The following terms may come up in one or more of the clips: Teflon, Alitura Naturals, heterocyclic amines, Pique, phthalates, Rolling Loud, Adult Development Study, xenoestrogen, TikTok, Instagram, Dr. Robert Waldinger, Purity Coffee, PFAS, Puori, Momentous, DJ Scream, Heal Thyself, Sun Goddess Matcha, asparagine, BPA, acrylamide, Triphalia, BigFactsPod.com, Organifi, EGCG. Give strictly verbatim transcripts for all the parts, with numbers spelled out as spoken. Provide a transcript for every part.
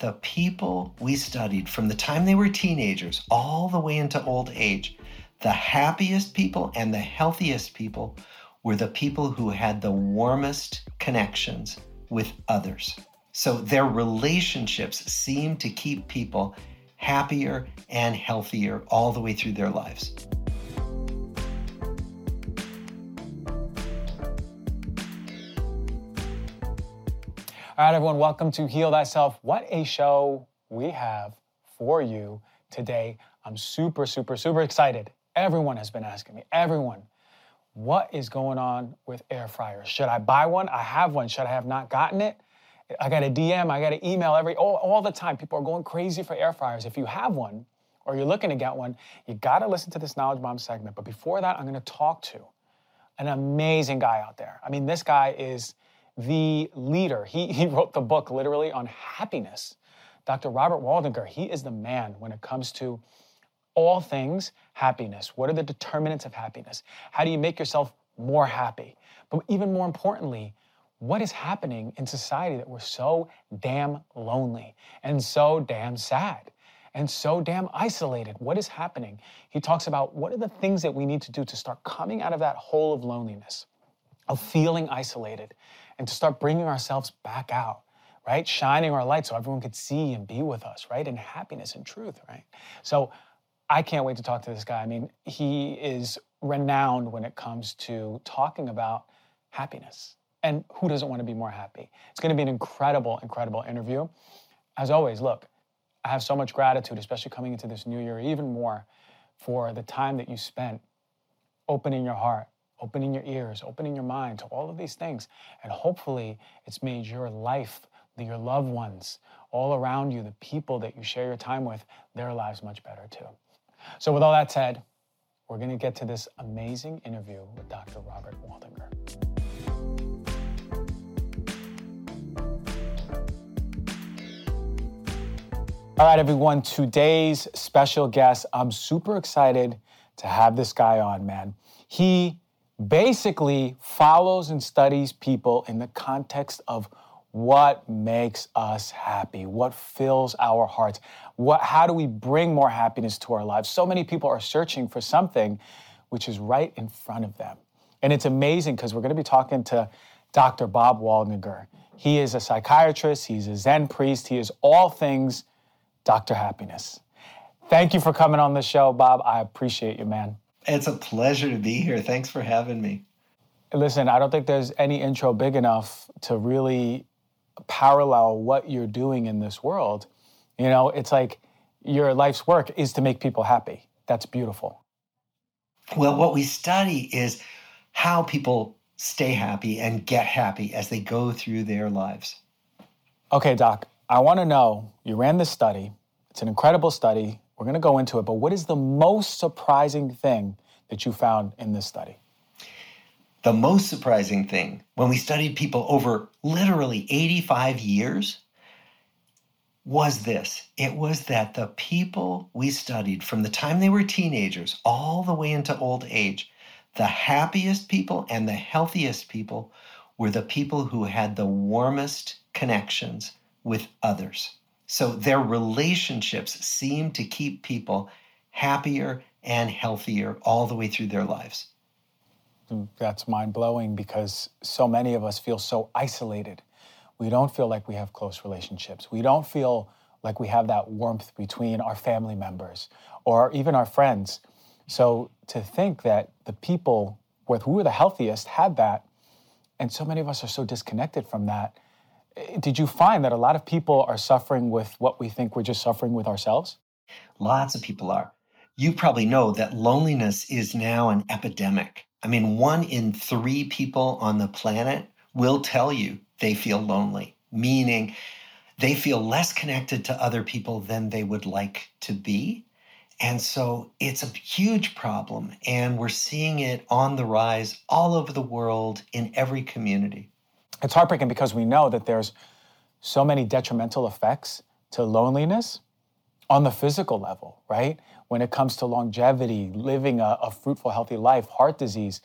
The people we studied from the time they were teenagers all the way into old age, the happiest people and the healthiest people were the people who had the warmest connections with others. So their relationships seem to keep people happier and healthier all the way through their lives. All right, everyone, welcome to Heal Thyself. What a show we have for you today. I'm super, super, super excited. Everyone has been asking me, everyone, what is going on with air fryers? Should I buy one? I have one. Should I have not gotten it? I got a D M, I got an email, every all, all the time. People are going crazy for air fryers. If you have one or you're looking to get one, you got to listen to this Knowledge Bomb segment. But before that, I'm going to talk to an amazing guy out there. I mean, this guy is the leader. He, he wrote the book literally on happiness. Doctor Robert Waldinger, he is the man when it comes to all things happiness. What are the determinants of happiness? How do you make yourself more happy? But even more importantly, what is happening in society that we're so damn lonely and so damn sad and so damn isolated? What is happening? He talks about what are the things that we need to do to start coming out of that hole of loneliness, of feeling isolated, and to start bringing ourselves back out, right? Shining our light so everyone could see and be with us, right? In happiness and truth, right? So I can't wait to talk to this guy. I mean, he is renowned when it comes to talking about happiness. And who doesn't want to be more happy? It's going to be an incredible, incredible interview. As always, look, I have so much gratitude, especially coming into this new year, even more for the time that you spent opening your heart, opening your ears, opening your mind to all of these things. And hopefully it's made your life, your loved ones, all around you, the people that you share your time with, their lives much better too. So with all that said, we're going to get to this amazing interview with Doctor Robert Waldinger. All right, everyone, today's special guest, I'm super excited to have this guy on, man. He basically follows and studies people in the context of what makes us happy, what fills our hearts, what, how do we bring more happiness to our lives? So many people are searching for something which is right in front of them. And it's amazing because we're going to be talking to Doctor Bob Waldinger. He is a psychiatrist, he's a Zen priest, he is all things Doctor Happiness. Thank you for coming on the show, Bob. I appreciate you, man. It's a pleasure to be here. Thanks for having me. Listen, I don't think there's any intro big enough to really parallel what you're doing in this world. You know, it's like your life's work is to make people happy. That's beautiful. Well, what we study is how people stay happy and get happy as they go through their lives. Okay, Doc, I want to know, you ran this study. It's an incredible study. We're going to go into it, but what is the most surprising thing that you found in this study? The most surprising thing, when we studied people over literally eighty-five years, was this. It was that the people we studied from the time they were teenagers all the way into old age, the happiest people and the healthiest people were the people who had the warmest connections with others. So their relationships seem to keep people happier and healthier all the way through their lives. That's mind-blowing because so many of us feel so isolated. We don't feel like we have close relationships. We don't feel like we have that warmth between our family members or even our friends. So to think that the people with who were the healthiest had that, and so many of us are so disconnected from that. Did you find that a lot of people are suffering with what we think we're just suffering with ourselves? Lots of people are. You probably know that loneliness is now an epidemic. I mean, one in three people on the planet will tell you they feel lonely, meaning they feel less connected to other people than they would like to be. And so it's a huge problem, and we're seeing it on the rise all over the world in every community. It's heartbreaking because we know that there's so many detrimental effects to loneliness on the physical level, right? When it comes to longevity, living a, a fruitful, healthy life, heart disease,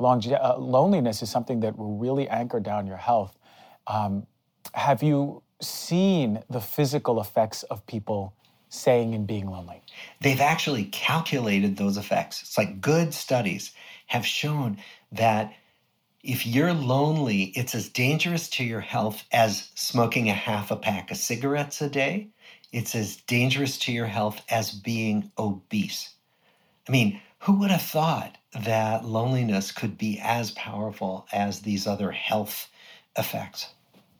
longe- uh, loneliness is something that will really anchor down your health. Um, have you seen the physical effects of people saying and being lonely. They've actually calculated those effects. It's like good studies have shown that if you're lonely, it's as dangerous to your health as smoking a half a pack of cigarettes a day. It's as dangerous to your health as being obese. I mean, who would have thought that loneliness could be as powerful as these other health effects?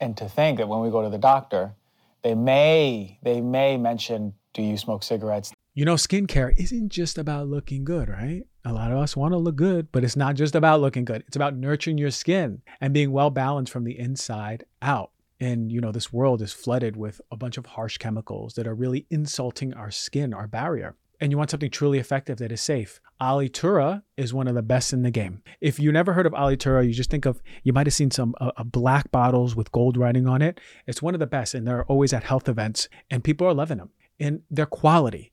And to think that when we go to the doctor, they may, they may mention, do you smoke cigarettes? You know, skincare isn't just about looking good, right? A lot of us want to look good, but it's not just about looking good. It's about nurturing your skin and being well-balanced from the inside out. And, you know, this world is flooded with a bunch of harsh chemicals that are really insulting our skin, our barrier. And you want something truly effective that is safe. Alitura is one of the best in the game. If you never heard of Alitura, you just think of, you might have seen some uh, black bottles with gold writing on it. It's one of the best, and they're always at health events, and people are loving them. And their quality.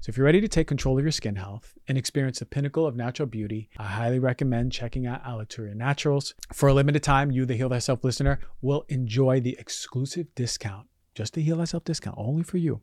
So if you're ready to take control of your skin health and experience the pinnacle of natural beauty, I highly recommend checking out Alitura Naturals. For a limited time, you, the Heal Thyself listener, will enjoy the exclusive discount, just the Heal Thyself discount, only for you.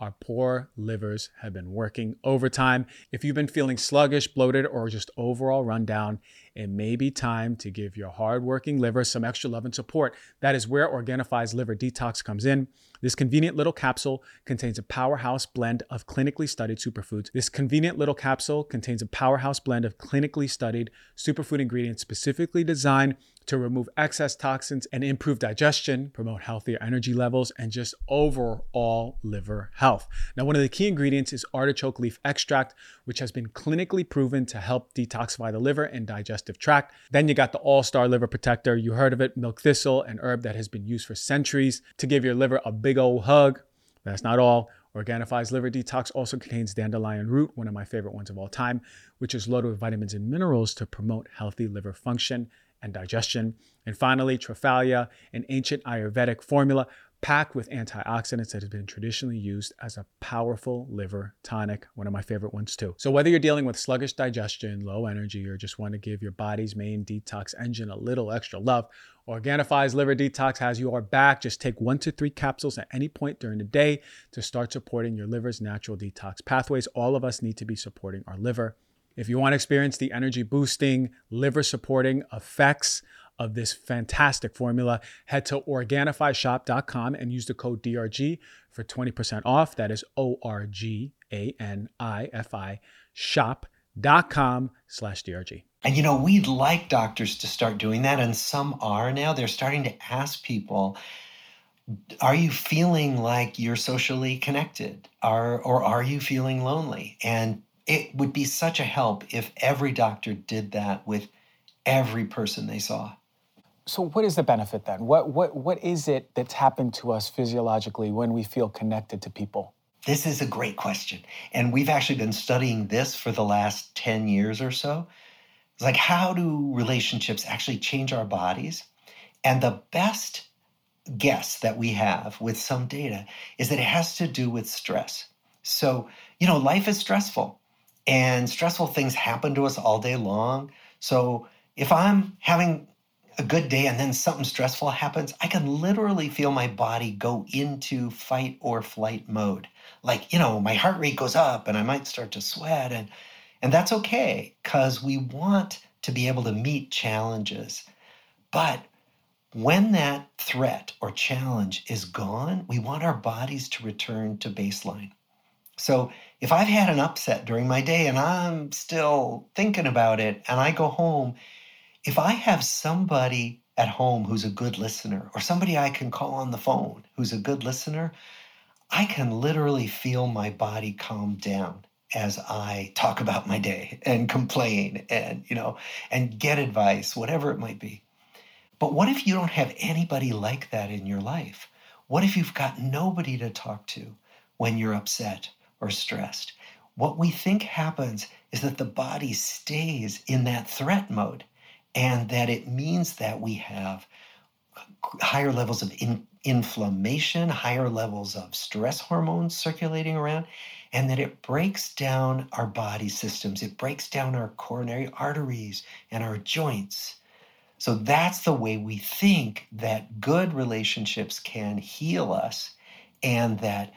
our poor livers have been working overtime. If you've been feeling sluggish, bloated, or just overall run down, it may be time to give your hardworking liver some extra love and support. That is where Organifi's Liver Detox comes in. This convenient little capsule contains a powerhouse blend of clinically studied superfoods. This convenient little capsule contains a powerhouse blend of clinically studied superfood ingredients specifically designed to remove excess toxins and improve digestion, promote healthier energy levels, and just overall liver health. Now, one of the key ingredients is artichoke leaf extract, which has been clinically proven to help detoxify the liver and digestive tract. Then you got the all-star liver protector. You heard of it, milk thistle, an herb that has been used for centuries to give your liver a big old hug. That's not all. Organifi's Liver Detox also contains dandelion root, one of my favorite ones of all time, which is loaded with vitamins and minerals to promote healthy liver function and digestion. And finally, Triphalia, an ancient Ayurvedic formula packed with antioxidants that has been traditionally used as a powerful liver tonic, one of my favorite ones too. So whether you're dealing with sluggish digestion, low energy, or just want to give your body's main detox engine a little extra love, Organifi's Liver Detox has your back. Just take one to three capsules at any point during the day to start supporting your liver's natural detox pathways. All of us need to be supporting our liver. If you want to experience the energy boosting, liver supporting effects of this fantastic formula, head to Organifi Shop dot com and use the code D R G for twenty percent off. That is O R G A N I F I shop.com slash DRG. And you know, we'd like doctors to start doing that, and some are now. They're starting to ask people, are you feeling like you're socially connected? Are, or are you feeling lonely? And it would be such a help if every doctor did that with every person they saw. So what is the benefit then? What what what is it that's happened to us physiologically when we feel connected to people? This is a great question. And we've actually been studying this for the last ten years or so. It's like, how do relationships actually change our bodies? And the best guess that we have with some data is that it has to do with stress. So, you know, life is stressful, and stressful things happen to us all day long. So if I'm having a good day and then something stressful happens, I can literally feel my body go into fight or flight mode. Like, you know, my heart rate goes up and I might start to sweat. And, and that's okay, because we want to be able to meet challenges. But When that threat or challenge is gone, we want our bodies to return to baseline. So if I've had an upset during my day and I'm still thinking about it and I go home, if I have somebody at home who's a good listener or somebody I can call on the phone who's a good listener, I can literally feel my body calm down as I talk about my day and complain and, you know, and get advice, whatever it might be. But what if you don't have anybody like that in your life? What if you've got nobody to talk to when you're upset or stressed? What we think happens is that the body stays in that threat mode, and that it means that we have higher levels of in- inflammation, higher levels of stress hormones circulating around, and that it breaks down our body systems. It breaks down our coronary arteries and our joints. So that's the way we think that good relationships can heal us, and that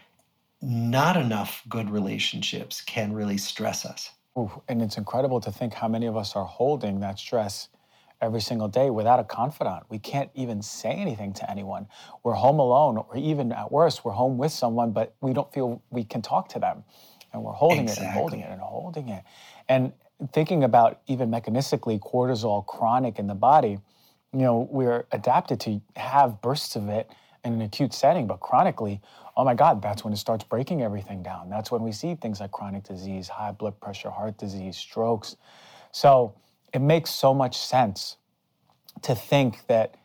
not enough good relationships can really stress us. Ooh, and it's incredible to think how many of us are holding that stress every single day without a confidant. We can't even say anything to anyone. We're home alone, or even at worst, we're home with someone, but we don't feel we can talk to them. And we're holding exactly. it and holding it and holding it. And thinking about even mechanistically cortisol chronic in the body, you know, we're adapted to have bursts of it in an acute setting, but chronically, oh my God, that's when it starts breaking everything down. That's when we see things like chronic disease, high blood pressure, heart disease, strokes. So it makes so much sense to think that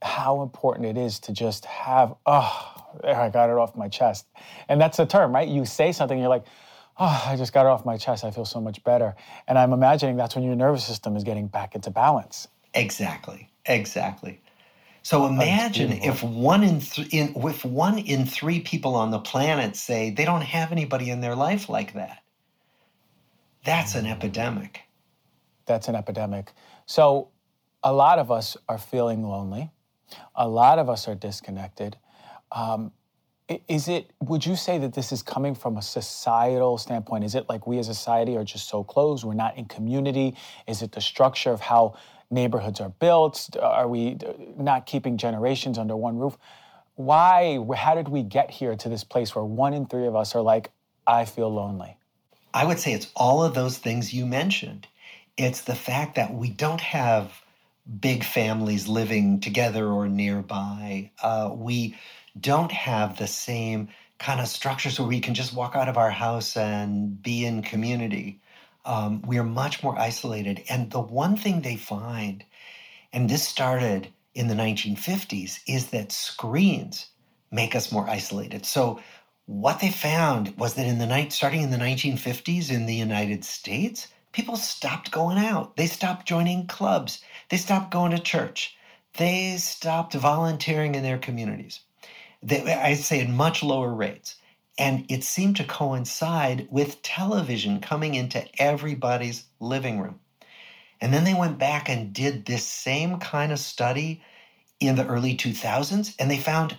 how important it is to just have, oh, there, I got it off my chest. And that's the term, right? You say something, you're like, oh, I just got it off my chest. I feel so much better. And I'm imagining that's when your nervous system is getting back into balance. Exactly, exactly. So imagine if one in, th- in if one in three people on the planet say they don't have anybody in their life like that. That's an epidemic. That's an epidemic. So a lot of us are feeling lonely. A lot of us are disconnected. Um, is it? Would you say that this is coming from a societal standpoint? Is it like we as a society are just so closed? We're not in community? Is it the structure of how neighborhoods are built? Are we not keeping generations under one roof? Why, how did we get here to this place where one in three of us are like, I feel lonely? I would say it's all of those things you mentioned. It's the fact that we don't have big families living together or nearby. Uh, we don't have the same kind of structures where we can just walk out of our house and be in community. Um, we are much more isolated. And the one thing they find, and this started in the nineteen fifties, is that screens make us more isolated. So what they found was that in the night, starting in the nineteen fifties in the United States, people stopped going out. They stopped joining clubs. They stopped going to church. They stopped volunteering in their communities. They, I'd say at much lower rates. And it seemed to coincide with television coming into everybody's living room. And then they went back and did this same kind of study in the early two thousands, and they found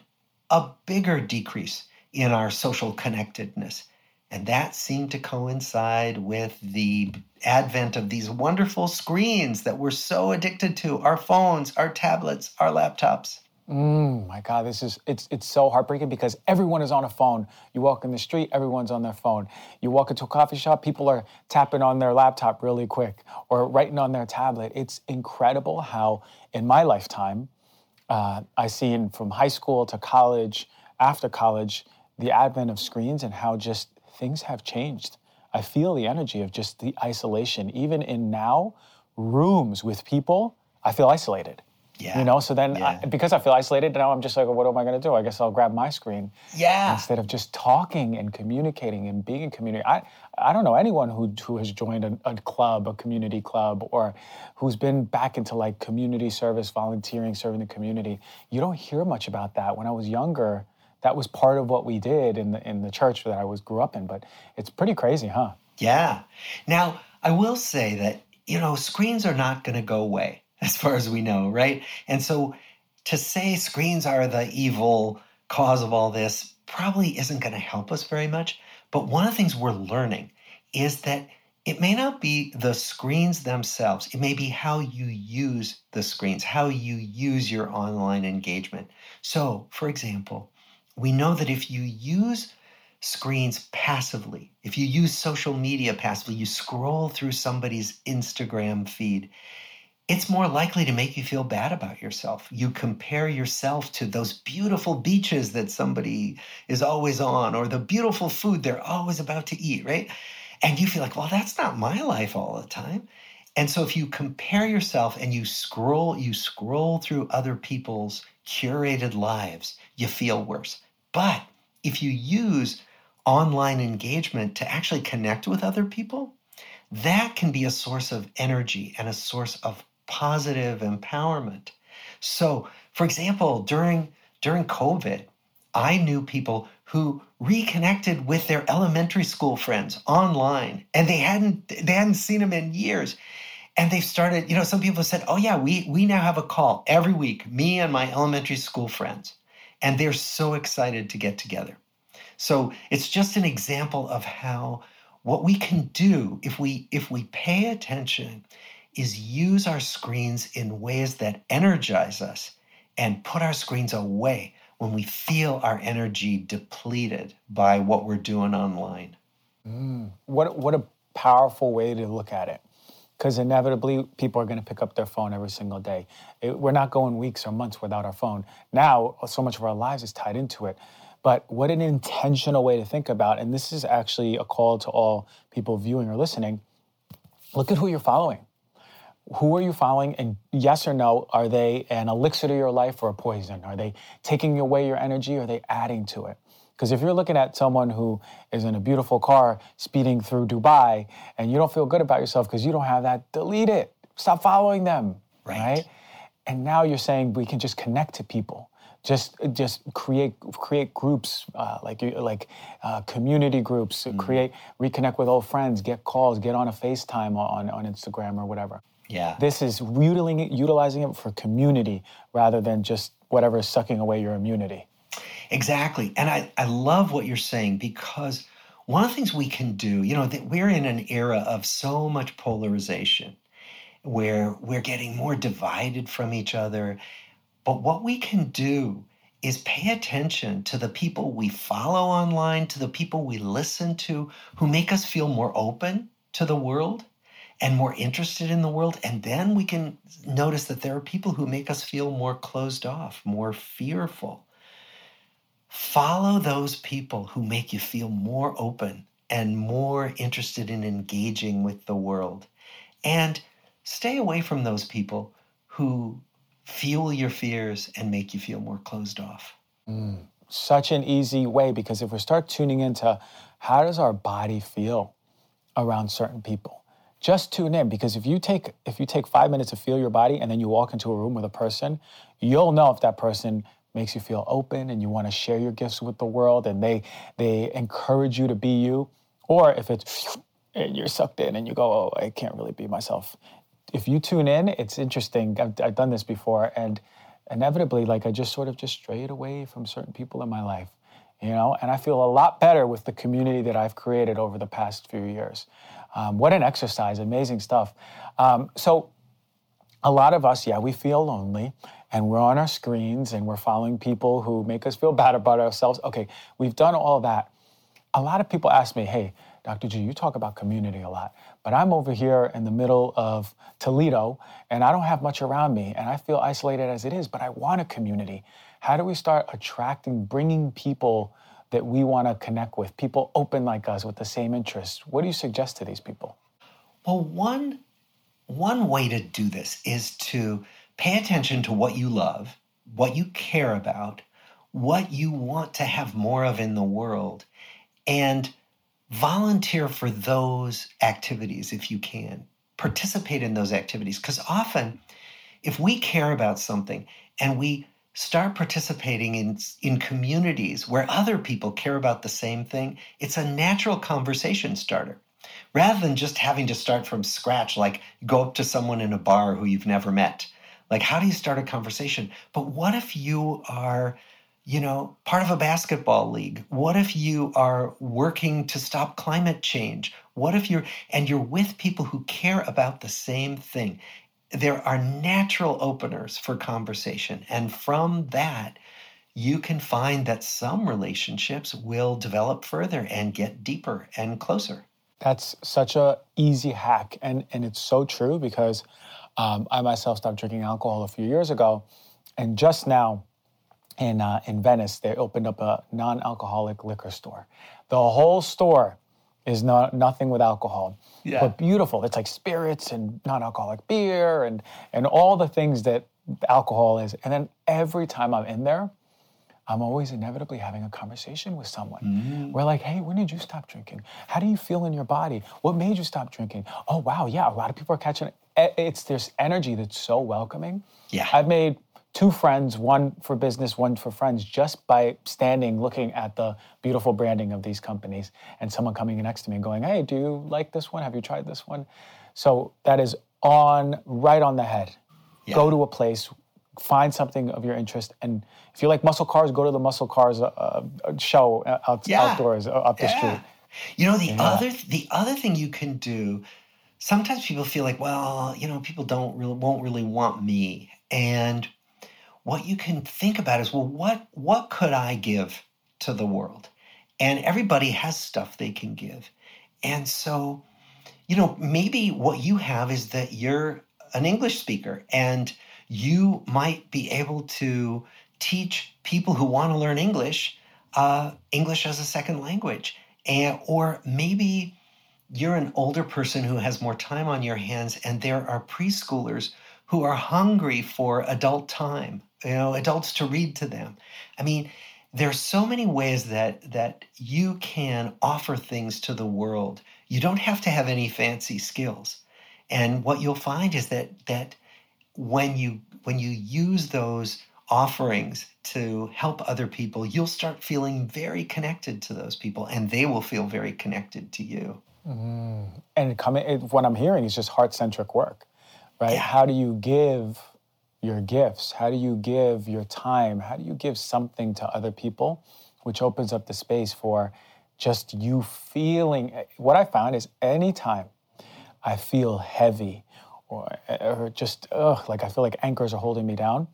a bigger decrease in our social connectedness. And that seemed to coincide with the advent of these wonderful screens that we're so addicted to, our phones, our tablets, our laptops. Mm, my God, this is, it's it's so heartbreaking because everyone is on a phone. You walk in the street, everyone's on their phone. You walk into a coffee shop, people are tapping on their laptop really quick or writing on their tablet. It's incredible how in my lifetime, uh, I've seen from high school to college, after college, the advent of screens and how just things have changed. I feel the energy of just the isolation. Even in now rooms with people, I feel isolated. Yeah. You know, so then yeah. I, because I feel isolated, now I'm just like, well, what am I going to do? I guess I'll grab my screen. Yeah. Instead of just talking and communicating and being in community. I, I don't know anyone who who has joined a, a club, a community club, or who's been back into like community service, volunteering, serving the community. You don't hear much about that. When I was younger, that was part of what we did in the in the church that I was grew up in. But it's pretty crazy, huh? Yeah. Now, I will say that, you know, screens are not going to go away, as far as we know, right? And so to say screens are the evil cause of all this probably isn't going to help us very much. But one of the things we're learning is that It may not be the screens themselves. It may be how you use the screens, how you use your online engagement. So, for example, we know that if you use screens passively, if you use social media passively, you scroll through somebody's Instagram feed, it's more likely to make you feel bad about yourself. You compare yourself to those beautiful beaches that somebody is always on, or the beautiful food they're always about to eat, right? And you feel like, well, that's not my life all the time. And so if you compare yourself and you scroll, you scroll through other people's curated lives, you feel worse. But if you use online engagement to actually connect with other people, that can be a source of energy and a source of positive empowerment. So, for example, during during COVID, I knew people who reconnected with their elementary school friends online, and they hadn't they hadn't seen them in years. And they've started, you know, some people said, oh yeah, we we now have a call every week, me and my elementary school friends. And they're so excited to get together. So it's just an example of how what we can do if we if we pay attention is use our screens in ways that energize us and put our screens away when we feel our energy depleted by what we're doing online. Mm, what, what a powerful way to look at it, because inevitably people are going to pick up their phone every single day. It, we're not going weeks or months without our phone. Now, so much of our lives is tied into it. But what an intentional way to think about, and this is actually a call to all people viewing or listening, look at who you're following. Who are you following? And yes or no, are they an elixir to your life or a poison? Are they taking away your energy or are they adding to it? Because if you're looking at someone who is in a beautiful car speeding through Dubai and you don't feel good about yourself because you don't have that, delete it. Stop following them, right? right? And now you're saying we can just connect to people. Just, just create, create groups uh, like, like uh, community groups. Mm. Create, reconnect with old friends. Get calls. Get on a FaceTime on, on Instagram or whatever. Yeah, this is utilizing it, utilizing it for community rather than just whatever is sucking away your immunity. Exactly, and I, I love what you're saying because one of the things we can do, you know, that we're in an era of so much polarization, where we're getting more divided from each other. But what we can do is pay attention to the people we follow online, to the people we listen to, who make us feel more open to the world and more interested in the world. And then we can notice that there are people who make us feel more closed off, more fearful. Follow those people who make you feel more open and more interested in engaging with the world. And stay away from those people who fuel your fears and make you feel more closed off. Mm, such an easy way, because if we start tuning into how does our body feel around certain people, just tune in. Because if you take if you take five minutes to feel your body and then you walk into a room with a person, you'll know if that person makes you feel open and you want to share your gifts with the world and they they encourage you to be you, or if it's and you're sucked in and you go, oh, I can't really be myself. If you tune in, it's interesting. I've, I've done this before, and inevitably, like I just sort of just strayed away from certain people in my life, you know, and I feel a lot better with the community that I've created over the past few years. Um, what an exercise, amazing stuff. Um, so a lot of us, yeah, we feel lonely, and we're on our screens, and we're following people who make us feel bad about ourselves. Okay, we've done all that. A lot of people ask me, hey, Doctor G, you talk about community a lot, but I'm over here in the middle of Toledo and I don't have much around me and I feel isolated as it is, but I want a community. How do we start attracting, bringing people that we want to connect with, people open like us with the same interests? What do you suggest to these people? Well, one, one way to do this is to pay attention to what you love, what you care about, what you want to have more of in the world, and volunteer for those activities if you can. Participate in those activities. Because often, if we care about something and we start participating in, in communities where other people care about the same thing, it's a natural conversation starter. Rather than just having to start from scratch, like go up to someone in a bar who you've never met. Like, how do you start a conversation? But what if you are you know, part of a basketball league? What if you are working to stop climate change? What if you're, and you're with people who care about the same thing? There are natural openers for conversation. And from that, you can find that some relationships will develop further and get deeper and closer. That's such a easy hack. And, and it's so true because um, I myself stopped drinking alcohol a few years ago. And just now, In uh, in Venice, they opened up a non-alcoholic liquor store. The whole store is not nothing with alcohol, yeah. but beautiful. It's like spirits and non-alcoholic beer and and all the things that alcohol is. And then every time I'm in there, I'm always inevitably having a conversation with someone. Mm. We're like, hey, when did you stop drinking? How do you feel in your body? What made you stop drinking? Oh, wow, yeah, a lot of people are catching it. It's this energy that's so welcoming. Yeah, I've made two friends, one for business, one for friends, just by standing, looking at the beautiful branding of these companies and someone coming next to me and going, hey, do you like this one? Have you tried this one? So that is on, right on the head. Yeah. Go to a place, find something of your interest. And if you like muscle cars, go to the muscle cars uh, show out, yeah. outdoors, uh, up the yeah. street. You know, the yeah. other the other thing you can do, sometimes people feel like, well, you know, people don't really, won't really want me. And what you can think about is, well, what what could I give to the world? And everybody has stuff they can give. And so, you know, maybe what you have is that you're an English speaker and you might be able to teach people who want to learn English, uh, English as a second language. And, or maybe you're an older person who has more time on your hands and there are preschoolers who are hungry for adult time, you know, adults to read to them. I mean, there are so many ways that that you can offer things to the world. You don't have to have any fancy skills. And what you'll find is that that when you when you use those offerings to help other people, you'll start feeling very connected to those people and they will feel very connected to you. Mm. And coming, what I'm hearing is just heart-centric work, right? Yeah. How do you give your gifts? How do you give your time? How do you give something to other people, which opens up the space for just you feeling? What I found is anytime I feel heavy or, or just ugh, like I feel like anchors are holding me down,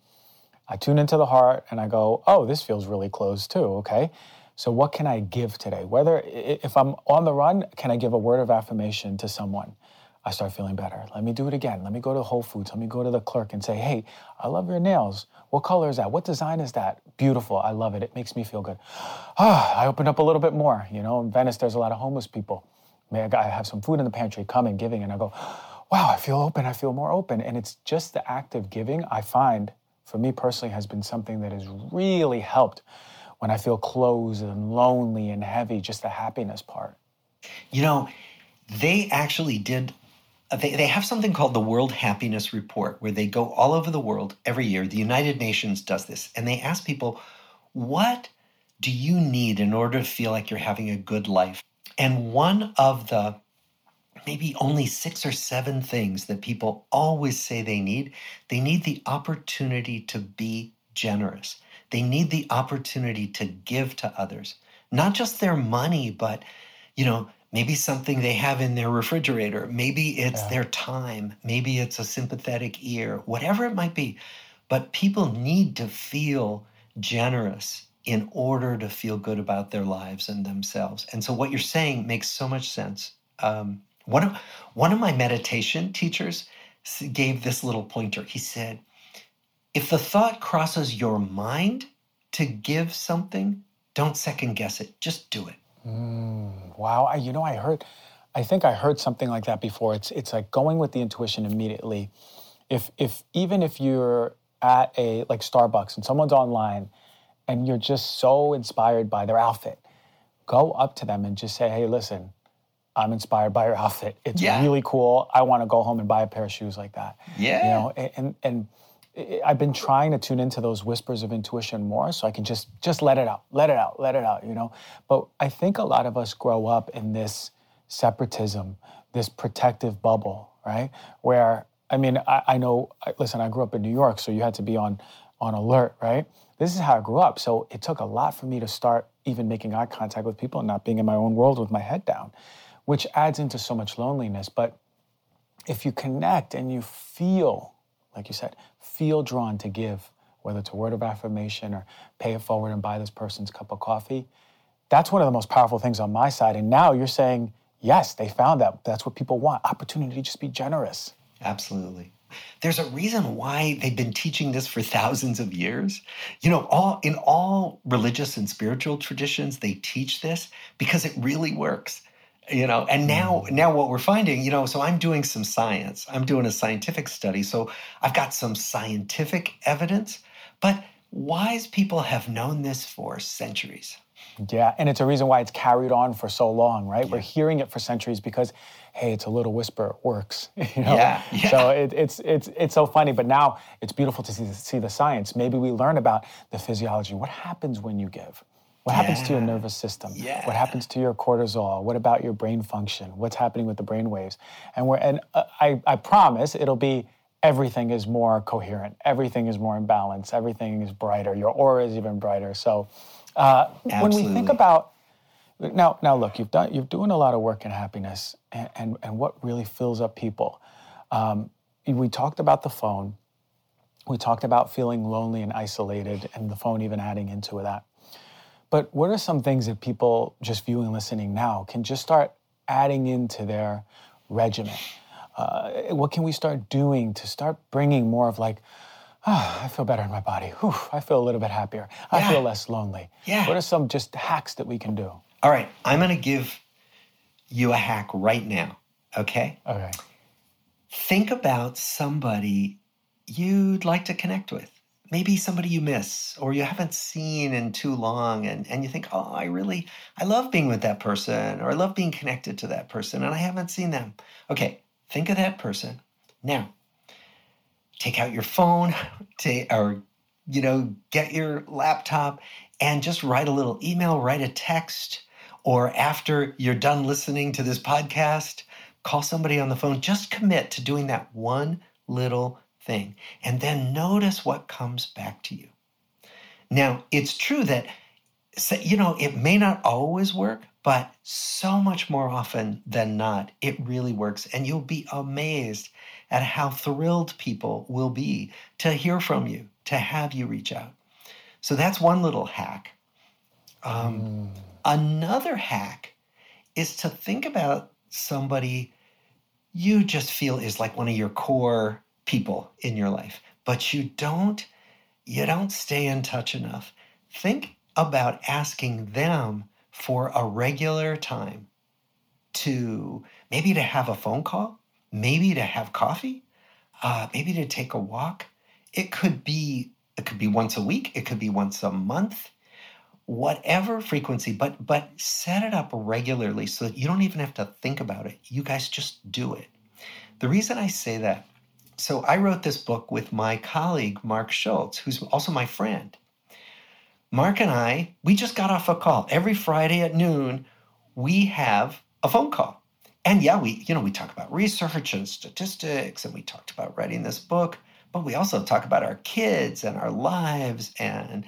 I tune into the heart and I go, oh, this feels really close too, okay? So what can I give today? Whether, if I'm on the run, can I give a word of affirmation to someone? I start feeling better. Let me do it again. Let me go to Whole Foods. Let me go to the clerk and say, hey, I love your nails. What color is that? What design is that? Beautiful. I love it. It makes me feel good. Ah, I opened up a little bit more. You know, in Venice, there's a lot of homeless people. May I have some food in the pantry, coming, giving, and I go, wow, I feel open. I feel more open. And it's just the act of giving, I find, for me personally, has been something that has really helped when I feel closed and lonely and heavy, just the happiness part. You know, they actually did... They, they have something called the World Happiness Report, where they go all over the world every year. The United Nations does this. And they ask people, what do you need in order to feel like you're having a good life? And one of the maybe only six or seven things that people always say they need, they need the opportunity to be generous. They need the opportunity to give to others, not just their money, but, you know, maybe something they have in their refrigerator. Maybe it's yeah. their time. Maybe it's a sympathetic ear, whatever it might be. But people need to feel generous in order to feel good about their lives and themselves. And so what you're saying makes so much sense. Um, one of, one of my meditation teachers gave this little pointer. He said, if the thought crosses your mind to give something, don't second guess it. Just do it. Mm, wow, I, you know, I heard, I think I heard something like that before. It's it's like going with the intuition immediately. If if even if you're at a like Starbucks and someone's online, and you're just so inspired by their outfit, go up to them and just say, hey, listen, I'm inspired by your outfit. It's yeah. really cool. I want to go home and buy a pair of shoes like that. Yeah, you know, and and. I've been trying to tune into those whispers of intuition more so I can just just let it out, let it out, let it out, you know? But I think a lot of us grow up in this separatism, this protective bubble, right? Where, I mean, I, I know, listen, I grew up in New York, so you had to be on on alert, right? This is how I grew up. So it took a lot for me to start even making eye contact with people and not being in my own world with my head down, which adds into so much loneliness. But if you connect and you feel, like you said, feel drawn to give, whether it's a word of affirmation or pay it forward and buy this person's cup of coffee, that's one of the most powerful things on my side. And now you're saying, yes, they found that. That's what people want. Opportunity to just be generous. Absolutely. There's a reason why they've been teaching this for thousands of years. You know, all in all religious and spiritual traditions, they teach this because it really works. You know, and now, now what we're finding, you know, so I'm doing some science. I'm doing a scientific study. So I've got some scientific evidence, but wise people have known this for centuries. Yeah, and it's a reason why it's carried on for so long, right? Yeah. We're hearing it for centuries because, hey, it's a little whisper, it works. You know? Yeah, yeah. So it, it's it's it's so funny, but now it's beautiful to see, see the science. Maybe we learn about the physiology. What happens when you give? What happens yeah. to your nervous system? Yeah. What happens to your cortisol? What about your brain function? What's happening with the brain waves? And we're and uh, I I promise it'll be. Everything is more coherent. Everything is more in balance. Everything is brighter. Your aura is even brighter. So uh, when we think about, now, now look, you've done, you're doing a lot of work in happiness and, and, and what really fills up people. Um, we talked about the phone. We talked about feeling lonely and isolated and the phone even adding into that. But what are some things that people just viewing and listening now can just start adding into their regimen? Uh, what can we start doing to start bringing more of like, oh, I feel better in my body. Whew, I feel a little bit happier. I yeah. feel less lonely. Yeah. What are some just hacks that we can do? All right. I'm going to give you a hack right now. Okay? Okay. Think about somebody you'd like to connect with. Maybe somebody you miss or you haven't seen in too long and, and you think, oh, I really, I love being with that person or I love being connected to that person and I haven't seen them. Okay. Think of that person. Now, take out your phone to, or, you know, get your laptop and just write a little email, write a text, or after you're done listening to this podcast, call somebody on the phone. Just commit to doing that one little thing and then notice what comes back to you. Now, it's true that, you know, it may not always work, but so much more often than not, it really works. And you'll be amazed at how thrilled people will be to hear from you, to have you reach out. So that's one little hack. Um, mm. Another hack is to think about somebody you just feel is like one of your core people in your life, but you don't, you don't stay in touch enough. Think about asking them for a regular time to maybe to have a phone call, maybe to have coffee, uh, maybe to take a walk. It could be, it could be once a week. It could be once a month, whatever frequency, but, but set it up regularly so that you don't even have to think about it. You guys just do it. The reason I say that, so I wrote this book with my colleague, Mark Schultz, who's also my friend. Mark and I, we just got off a call. Every Friday at noon, we have a phone call. And yeah, we, you know, we talk about research and statistics, and we talked about writing this book, but we also talk about our kids and our lives. And,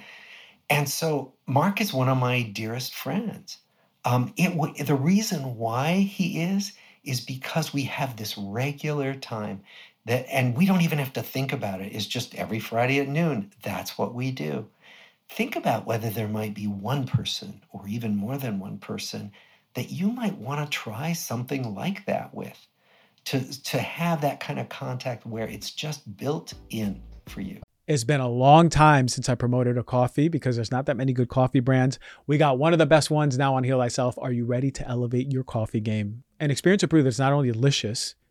and so Mark is one of my dearest friends. Um, it, the reason why he is, is because we have this regular time that, and we don't even have to think about it. It's just every Friday at noon. That's what we do. Think about whether there might be one person or even more than one person that you might want to try something like that with, to, to have that kind of contact where it's just built in for you. It's been a long time since I promoted a coffee because there's not that many good coffee brands. We got one of the best ones now on Heal Thyself. Are you ready to elevate your coffee game? An experience to prove that it's not only delicious,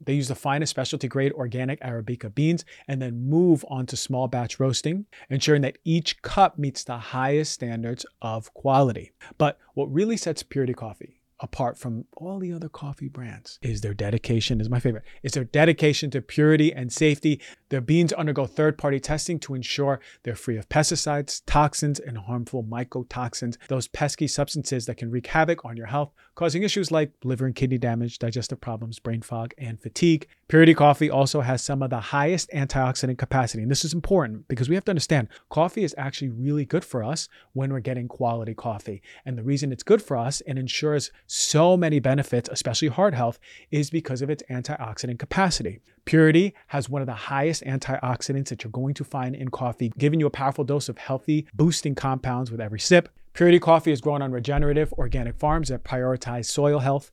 They use the finest specialty grade organic Arabica beans and then move on to small batch roasting, ensuring that each cup meets the highest standards of quality. But what really sets Purity Coffee apart from all the other coffee brands is their dedication, is my favorite, is their dedication to purity and safety. Their beans undergo third-party testing to ensure they're free of pesticides, toxins, and harmful mycotoxins, those pesky substances that can wreak havoc on your health, causing issues like liver and kidney damage, digestive problems, brain fog, and fatigue. Purity Coffee also has some of the highest antioxidant capacity. And this is important because we have to understand coffee is actually really good for us when we're getting quality coffee. And the reason it's good for us and ensures so many benefits, especially heart health, is because of its antioxidant capacity. Purity has one of the highest antioxidants that you're going to find in coffee, giving you a powerful dose of healthy boosting compounds with every sip. Purity Coffee is grown on regenerative organic farms that prioritize soil health,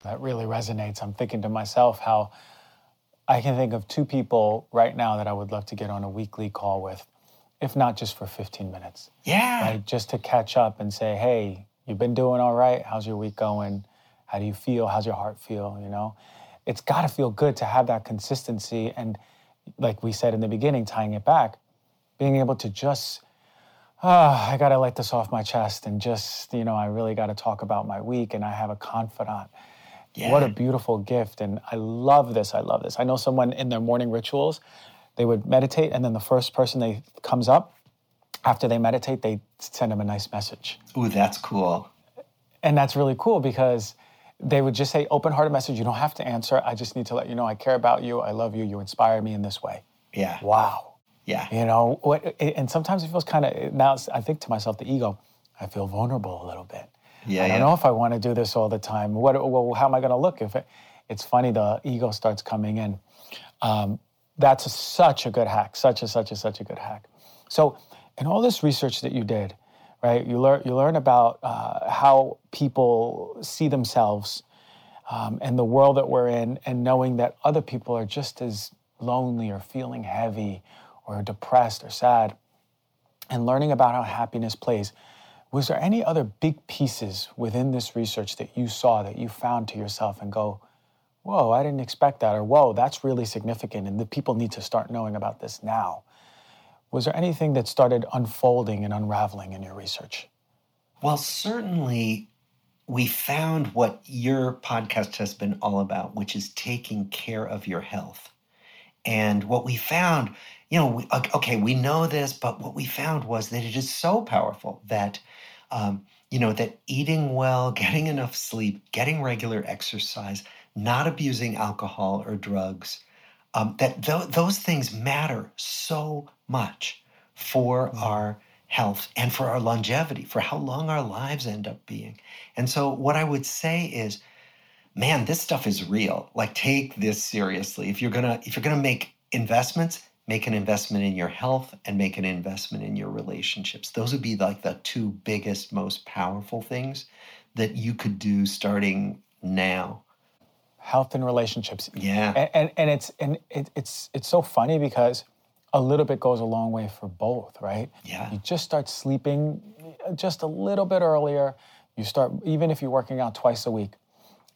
That really resonates. I'm thinking to myself how I can think of two people right now that I would love to get on a weekly call with, if not just for fifteen minutes. Yeah. Right? Just to catch up and say, hey, you've been doing all right. How's your week going? How do you feel? How's your heart feel? You know, it's got to feel good to have that consistency. And like we said in the beginning, tying it back, being able to just, ah, oh, I got to let this off my chest and just, you know, I really got to talk about my week and I have a confidant. Yeah. What a beautiful gift. And I love this. I love this. I know someone in their morning rituals, they would meditate. And then the first person they comes up after they meditate, they send them a nice message. Ooh, that's cool. And that's really cool because they would just say open-hearted message. You don't have to answer. I just need to let you know I care about you. I love you. You inspire me in this way. Yeah. Wow. Yeah. You know, what, and sometimes it feels kind of, now I think to myself, the ego, I feel vulnerable a little bit. Yeah, I don't yeah. know if I want to do this all the time. What? Well, how am I going to look? If it, it's funny, the ego starts coming in. Um, that's a, such a good hack. Such a such a such a good hack. So, in all this research that you did, right? You learn you learn about uh, how people see themselves um, and the world that we're in, and knowing that other people are just as lonely or feeling heavy or depressed or sad, and learning about how happiness plays. Was there any other big pieces within this research that you saw that you found to yourself and go, whoa, I didn't expect that, or whoa, that's really significant and the people need to start knowing about this now? Was there anything that started unfolding and unraveling in your research? Well, certainly we found what your podcast has been all about, which is taking care of your health. And what we found, you know, we, okay, we know this, but what we found was that it is so powerful that, um, you know, that eating well, getting enough sleep, getting regular exercise, not abusing alcohol or drugs, um, that th- those things matter so much for mm-hmm. our health and for our longevity, for how long our lives end up being. And so what I would say is, man, this stuff is real. Like, take this seriously. If you're gonna, if you're gonna make investments, make an investment in your health and make an investment in your relationships. Those would be like the two biggest, most powerful things that you could do starting now. Health and relationships. Yeah. And and, and it's and it, it's it's so funny because a little bit goes a long way for both, right? Yeah. You just start sleeping just a little bit earlier. You start, even if you're working out twice a week,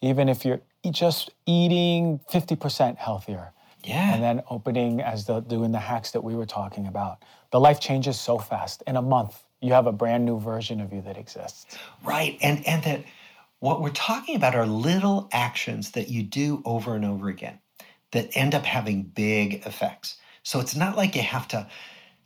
even if you're just eating fifty percent healthier. Yeah. And then opening, as the doing the hacks that we were talking about. The life changes so fast. In a month, you have a brand new version of you that exists. Right. And and that what we're talking about are little actions that you do over and over again that end up having big effects. So it's not like you have to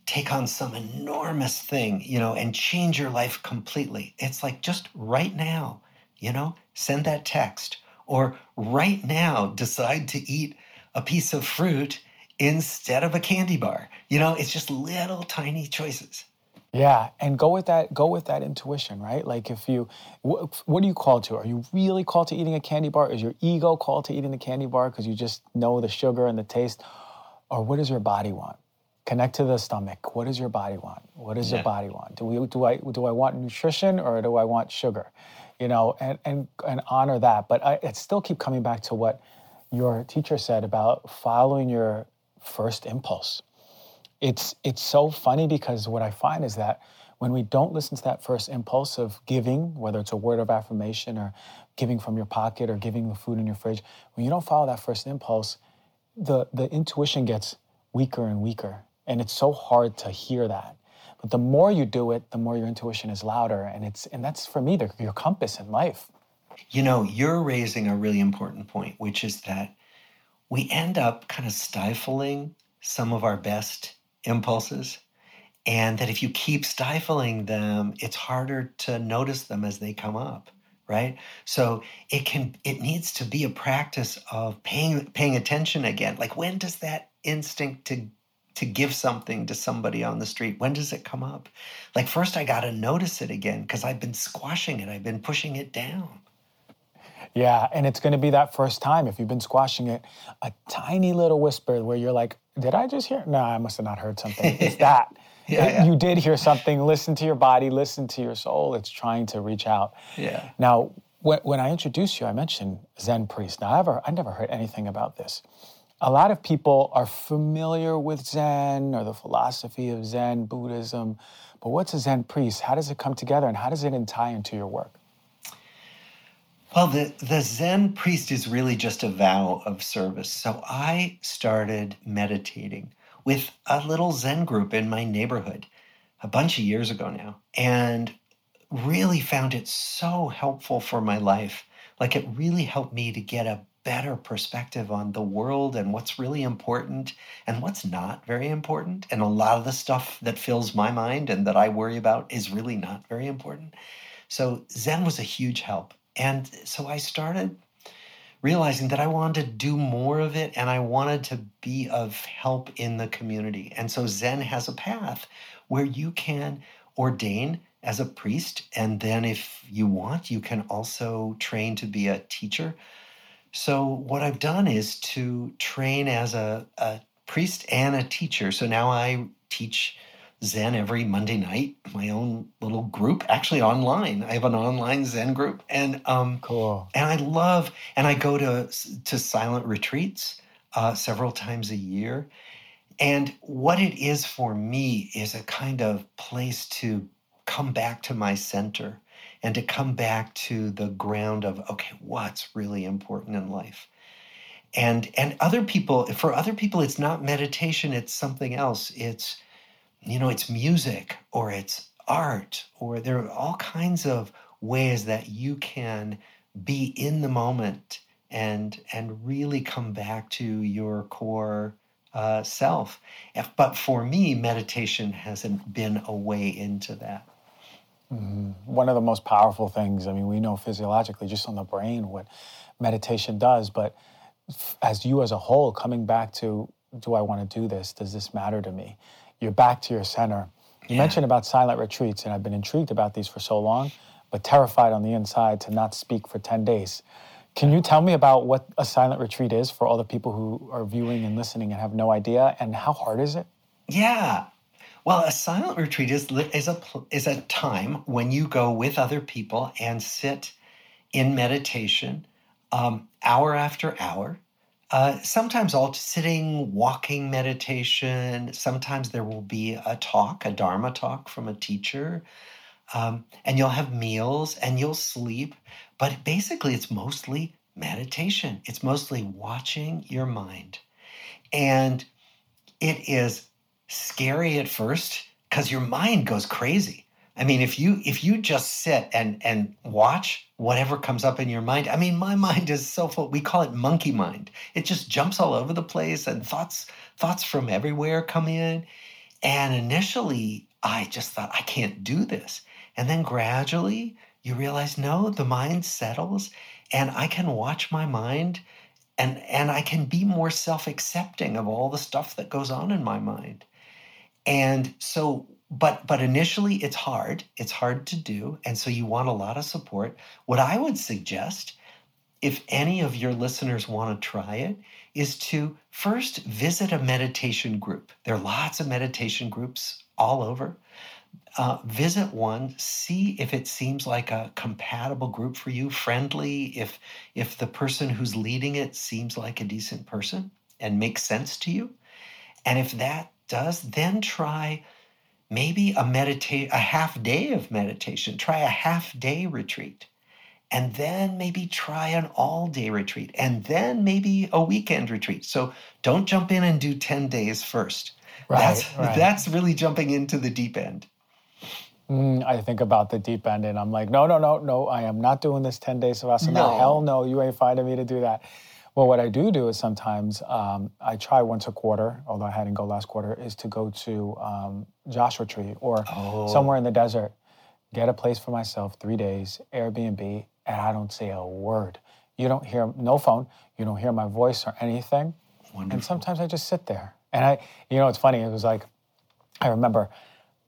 take on some enormous thing, you know, and change your life completely. It's like just right now, you know, send that text, or right now decide to eat a piece of fruit instead of a candy bar. You know, it's just little tiny choices. Yeah, and go with that. Go with that intuition, right? Like, if you, wh- what are you called to? Are you really called to eating a candy bar? Is your ego called to eating the candy bar because you just know the sugar and the taste, or what does your body want? Connect to the stomach. What does your body want? What does yeah. your body want? Do we? Do I? Do I want nutrition or do I want sugar? You know, and and and honor that. But I, I still keep coming back to what your teacher said about following your first impulse. It's it's so funny because what I find is that when we don't listen to that first impulse of giving, whether it's a word of affirmation or giving from your pocket or giving the food in your fridge, when you don't follow that first impulse, the, the intuition gets weaker and weaker. And it's so hard to hear that. But the more you do it, the more your intuition is louder. And it's and that's, for me, the, your compass in life. You know, you're raising a really important point, which is that we end up kind of stifling some of our best impulses, and that if you keep stifling them, it's harder to notice them as they come up, right? So it can it needs to be a practice of paying paying attention again. Like, when does that instinct to to give something to somebody on the street, when does it come up? Like, first I got to notice it again, because I've been squashing it, I've been pushing it down. Yeah, and it's going to be that first time, if you've been squashing it, a tiny little whisper where you're like, did I just hear? No, I must have not heard something. It's that. yeah, yeah. You did hear something. Listen to your body. Listen to your soul. It's trying to reach out. Yeah. Now, when, when I introduced you, I mentioned Zen priest. Now, I've never, I never heard anything about this. A lot of people are familiar with Zen or the philosophy of Zen, Buddhism, but what's a Zen priest? How does it come together, and how does it tie into your work? Well, the, the Zen priest is really just a vow of service. So I started meditating with a little Zen group in my neighborhood a bunch of years ago now, and really found it so helpful for my life. Like, it really helped me to get a better perspective on the world and what's really important and what's not very important. And a lot of the stuff that fills my mind and that I worry about is really not very important. So Zen was a huge help. And so I started realizing that I wanted to do more of it, and I wanted to be of help in the community. And so Zen has a path where you can ordain as a priest, and then if you want, you can also train to be a teacher. So what I've done is to train as a, a priest and a teacher. So now I teach Zen every Monday night, my own little group, actually online. I have an online Zen group. And um, cool. And I love, and I go to, to silent retreats uh, several times a year. And what it is for me is a kind of place to come back to my center and to come back to the ground of, okay, what's really important in life? And and other people, for other people, it's not meditation, it's something else. It's You know, it's music, or it's art, or there are all kinds of ways that you can be in the moment and and really come back to your core uh, self. If, but for me, meditation hasn't been a way into that. Mm-hmm. One of the most powerful things, I mean, we know physiologically just on the brain what meditation does, but as you as a whole, coming back to, do I want to do this? Does this matter to me? You're back to your center. You yeah. mentioned about silent retreats, and I've been intrigued about these for so long, but terrified on the inside to not speak for ten days. Can you tell me about what a silent retreat is for all the people who are viewing and listening and have no idea, and how hard is it? Yeah. Well, a silent retreat is is a is a time when you go with other people and sit in meditation um, hour after hour. Uh, sometimes all sitting, walking meditation. Sometimes there will be a talk, a Dharma talk from a teacher, um, and you'll have meals and you'll sleep. But basically, it's mostly meditation. It's mostly watching your mind, and it is scary at first because your mind goes crazy. I mean, if you if you just sit and and watch whatever comes up in your mind, I mean, my mind is so full. We call it monkey mind. It just jumps all over the place, and thoughts thoughts from everywhere come in. And initially, I just thought, I can't do this. And then gradually, you realize, no, the mind settles, and I can watch my mind, and and I can be more self-accepting of all the stuff that goes on in my mind. And so, but but initially it's hard. It's hard to do. And so you want a lot of support. What I would suggest, if any of your listeners want to try it, is to first visit a meditation group. There are lots of meditation groups all over. Uh, visit one, see if it seems like a compatible group for you, friendly, if if the person who's leading it seems like a decent person and makes sense to you. And if that does, then try maybe a meditate a half day of meditation, try a half day retreat, and then maybe try an all day retreat, and then maybe a weekend retreat. So don't jump in and do ten days first. Right, that's right. That's really jumping into the deep end. Mm, I think about the deep end, and I'm like, no, no, no, no, I am not doing this ten days of asana. No. Hell no, you ain't finding me to do that. Well, what I do do is sometimes um, I try once a quarter, although I hadn't go last quarter, is to go to um, Joshua Tree or oh. somewhere in the desert, get a place for myself, three days, Airbnb, and I don't say a word. You don't hear, no phone, you don't hear my voice or anything. Wonderful. And sometimes I just sit there. And I, you know, it's funny, it was like, I remember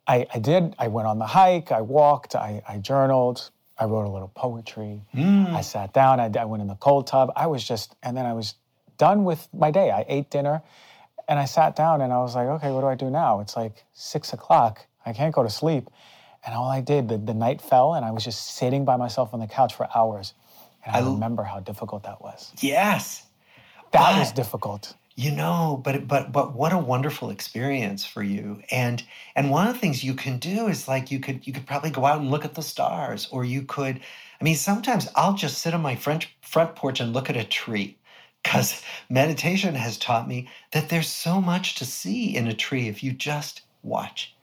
I, I did, I went on the hike, I walked, I, I journaled, I wrote a little poetry, mm. I sat down, I, I went in the cold tub, I was just, and then I was done with my day. I ate dinner and I sat down and I was like, okay, what do I do now? It's like six o'clock, I can't go to sleep. And all I did, the, the night fell and I was just sitting by myself on the couch for hours. And I, I remember how difficult that was. Yes. That was difficult. You know, but but but what a wonderful experience for you. And and one of the things you can do is like you could you could probably go out and look at the stars, or you could, I mean, sometimes I'll just sit on my front front porch and look at a tree, because meditation has taught me that there's so much to see in a tree if you just watch,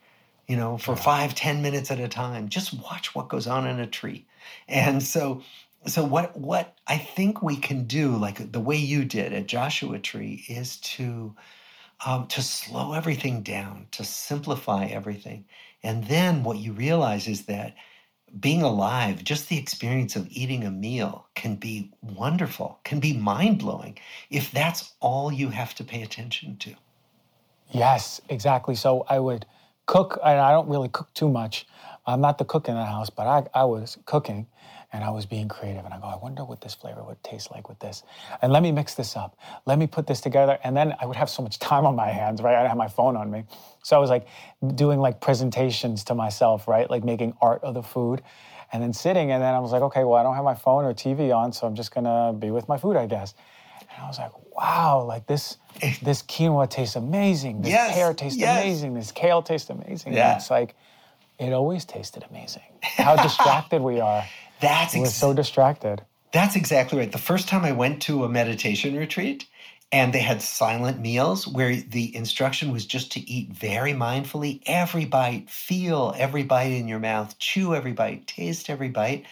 you know, for yeah. five, ten minutes at a time. Just watch what goes on in a tree. And so So what what I think we can do, like the way you did at Joshua Tree, is to um, to slow everything down, to simplify everything. And then what you realize is that being alive, just the experience of eating a meal, can be wonderful, can be mind-blowing, if that's all you have to pay attention to. Yes, exactly. So I would cook, and I don't really cook too much. I'm not the cook in the house, but I, I was cooking. And I was being creative, and I go, I wonder what this flavor would taste like with this. And let me mix this up. Let me put this together. And then I would have so much time on my hands, right? I'd have my phone on me. So I was like doing like presentations to myself, right? Like making art of the food and then sitting. And then I was like, okay, well, I don't have my phone or T V on, so I'm just gonna be with my food, I guess. And I was like, wow, like this this quinoa tastes amazing. This yes, pear tastes yes. amazing. This kale tastes amazing. Yeah. And it's like, it always tasted amazing. How distracted we are. That's ex- We're so distracted. That's exactly right. The first time I went to a meditation retreat, and they had silent meals where the instruction was just to eat very mindfully, every bite, feel every bite in your mouth, chew every bite, taste every bite.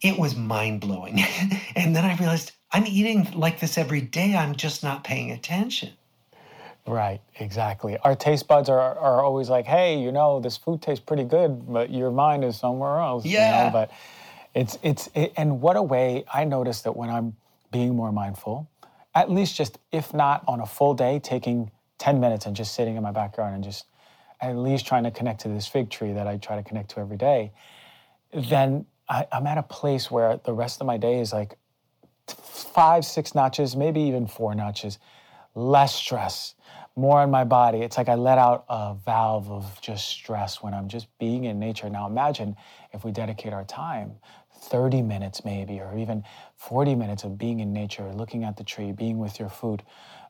It was mind-blowing. And then I realized, I'm eating like this every day. I'm just not paying attention. Right, exactly. Our taste buds are are always like, hey, you know, this food tastes pretty good, but your mind is somewhere else. Yeah. You know? But it's, it's it, and what a way, I notice that when I'm being more mindful, at least just, if not on a full day, taking ten minutes and just sitting in my backyard and just at least trying to connect to this fig tree that I try to connect to every day, then I, I'm at a place where the rest of my day is like five, six notches, maybe even four notches, less stress, more in my body. It's like I let out a valve of just stress when I'm just being in nature. Now imagine if we dedicate our time, thirty minutes maybe, or even forty minutes of being in nature, looking at the tree, being with your food.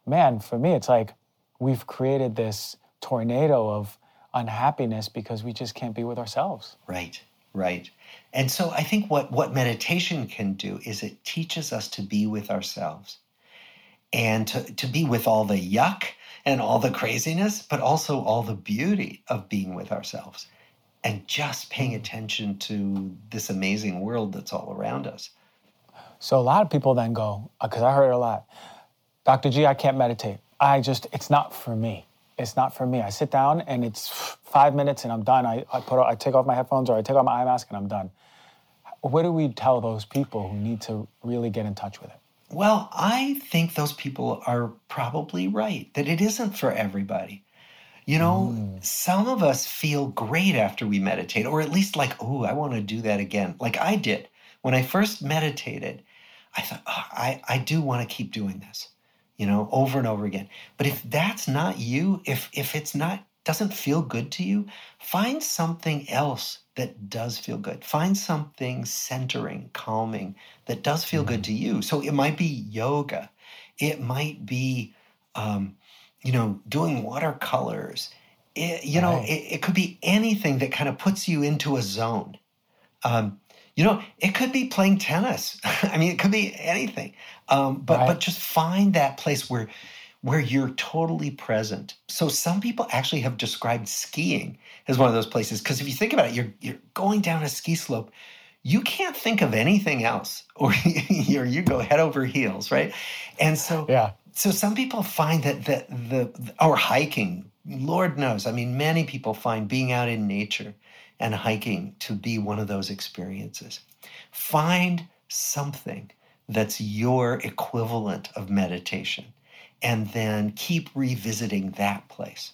Man, for me, it's like we've created this tornado of unhappiness because we just can't be with ourselves. Right, right. And so I think what, what meditation can do is it teaches us to be with ourselves and to, to be with all the yuck and all the craziness, but also all the beauty of being with ourselves and just paying attention to this amazing world that's all around us. So a lot of people then go, because I heard it a lot, Doctor G, I can't meditate. I just, it's not for me. It's not for me. I sit down and it's five minutes and I'm done. I, I put, I take off my headphones or I take off my eye mask and I'm done. What do we tell those people who need to really get in touch with it? Well, I think those people are probably right, that it isn't for everybody. You know, mm. some of us feel great after we meditate, or at least like, oh, I want to do that again. Like I did. When I first meditated, I thought, oh, I, I do want to keep doing this, you know, over and over again. But if that's not you, if if it's not, doesn't feel good to you, find something else that does feel good. Find something centering, calming, that does feel mm-hmm. good to you. So it might be yoga. It might be, um, you know, doing watercolors. It, you know, right. it, it could be anything that kind of puts you into a zone. Um, you know, it could be playing tennis. I mean, it could be anything. Um, but right. but just find that place where where you're totally present. So some people actually have described skiing as one of those places, because if you think about it, you're you're going down a ski slope, you can't think of anything else, or you you go head over heels, right? And so yeah. so some people find that that the or hiking, Lord knows, I mean, many people find being out in nature and hiking to be one of those experiences. Find something that's your equivalent of meditation, and then keep revisiting that place.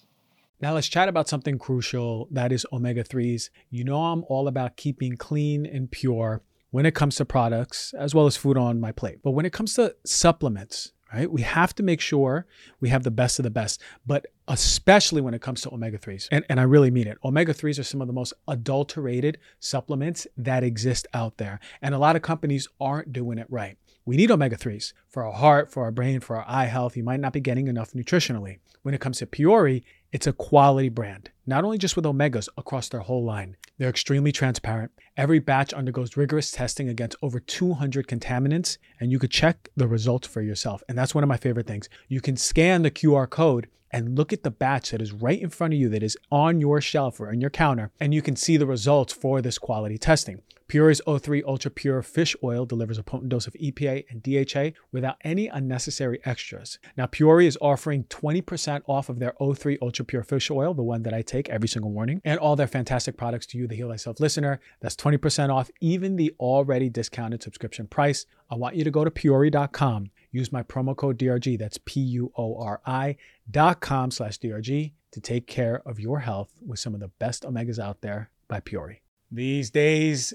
Now let's chat about something crucial, that is omega threes. You know I'm all about keeping clean and pure when it comes to products, as well as food on my plate. But when it comes to supplements, right, we have to make sure we have the best of the best, but especially when it comes to omega threes. And, and I really mean it. omega threes are some of the most adulterated supplements that exist out there. And a lot of companies aren't doing it right. We need omega threes for our heart, for our brain, for our eye health. You might not be getting enough nutritionally. When it comes to Puori, it's a quality brand, not only just with omegas, across their whole line. They're extremely transparent. Every batch undergoes rigorous testing against over two hundred contaminants, and you could check the results for yourself. And that's one of my favorite things. You can scan the Q R code and look at the batch that is right in front of you, that is on your shelf or on your counter, and you can see the results for this quality testing. Puori's O three Ultra Pure Fish Oil delivers a potent dose of E P A and D H A without any unnecessary extras. Now, Puori is offering twenty percent off of their O three Ultra Pure Fish Oil, the one that I take every single morning, and all their fantastic products to you, the Heal Thyself listener. That's twenty percent off even the already discounted subscription price. I want you to go to Puori dot com. Use my promo code D R G, that's P U O R I, dot com slash D R G to take care of your health with some of the best omegas out there by Puori. These days,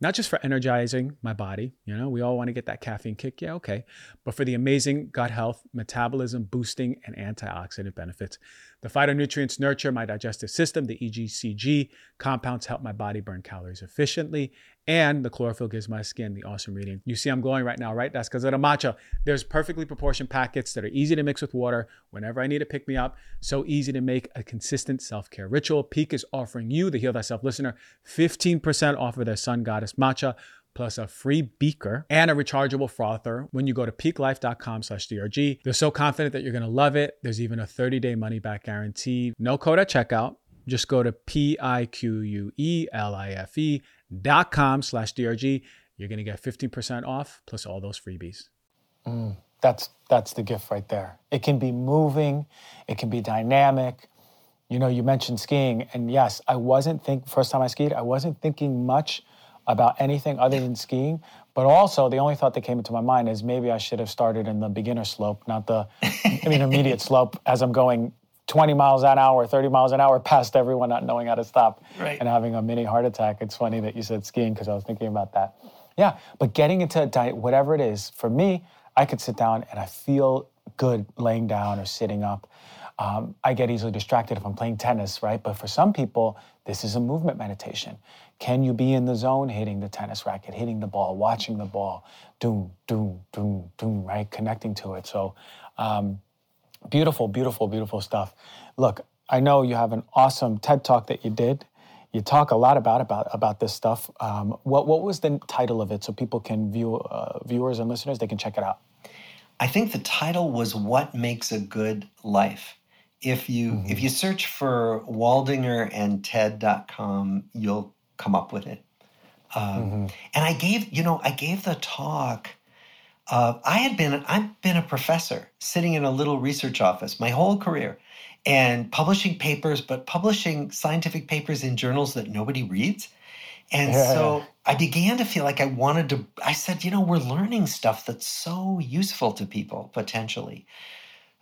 not just for energizing my body, you know, we all want to get that caffeine kick, yeah, okay, but for the amazing gut health, metabolism boosting, and antioxidant benefits. The phytonutrients nurture my digestive system, the E G C G compounds help my body burn calories efficiently, and the chlorophyll gives my skin the awesome reading. You see I'm glowing right now, right? That's because of the matcha. There's perfectly proportioned packets that are easy to mix with water whenever I need to pick me up, so easy to make a consistent self-care ritual. Pique is offering you, the Heal Thyself listener, fifteen percent off of their Sun Goddess Matcha, plus a free beaker and a rechargeable frother when you go to peak life dot com slash D R G. They're so confident that you're going to love it. There's even a thirty-day money-back guarantee. No code at checkout. Just go to P-I-Q-U-E-L-I-F-E dot com slash DRG. You're going to get fifteen percent off plus all those freebies. Mm, that's, that's the gift right there. It can be moving. It can be dynamic. You know, you mentioned skiing. And yes, I wasn't think first time I skied, I wasn't thinking much about anything other than skiing, but also the only thought that came into my mind is maybe I should have started in the beginner slope, not the I mean immediate slope, as I'm going twenty miles an hour, thirty miles an hour past everyone, not knowing how to stop, right, and having a mini heart attack. It's funny that you said skiing because I was thinking about that. Yeah, but getting into a diet, whatever it is, for me, I could sit down and I feel good laying down or sitting up. Um, I get easily distracted if I'm playing tennis, right? But for some people, this is a movement meditation. Can you be in the zone hitting the tennis racket, hitting the ball, watching the ball, doom, doom, doom, doom, right? Connecting to it. So um, beautiful, beautiful, beautiful stuff. Look, I know you have an awesome TED Talk that you did. You talk a lot about about, about this stuff. Um, what, what was the title of it so people can view, uh, viewers and listeners, they can check it out? I think the title was What Makes a Good Life. If you mm-hmm. if you search for Waldinger and TED dot com, you'll come up with it. Um, mm-hmm. And I gave you know I gave the talk. Uh, I had been I've been a professor sitting in a little research office my whole career, and publishing papers, but publishing scientific papers in journals that nobody reads. And yeah. so I began to feel like I wanted to. I said, you know, we're learning stuff that's so useful to people potentially.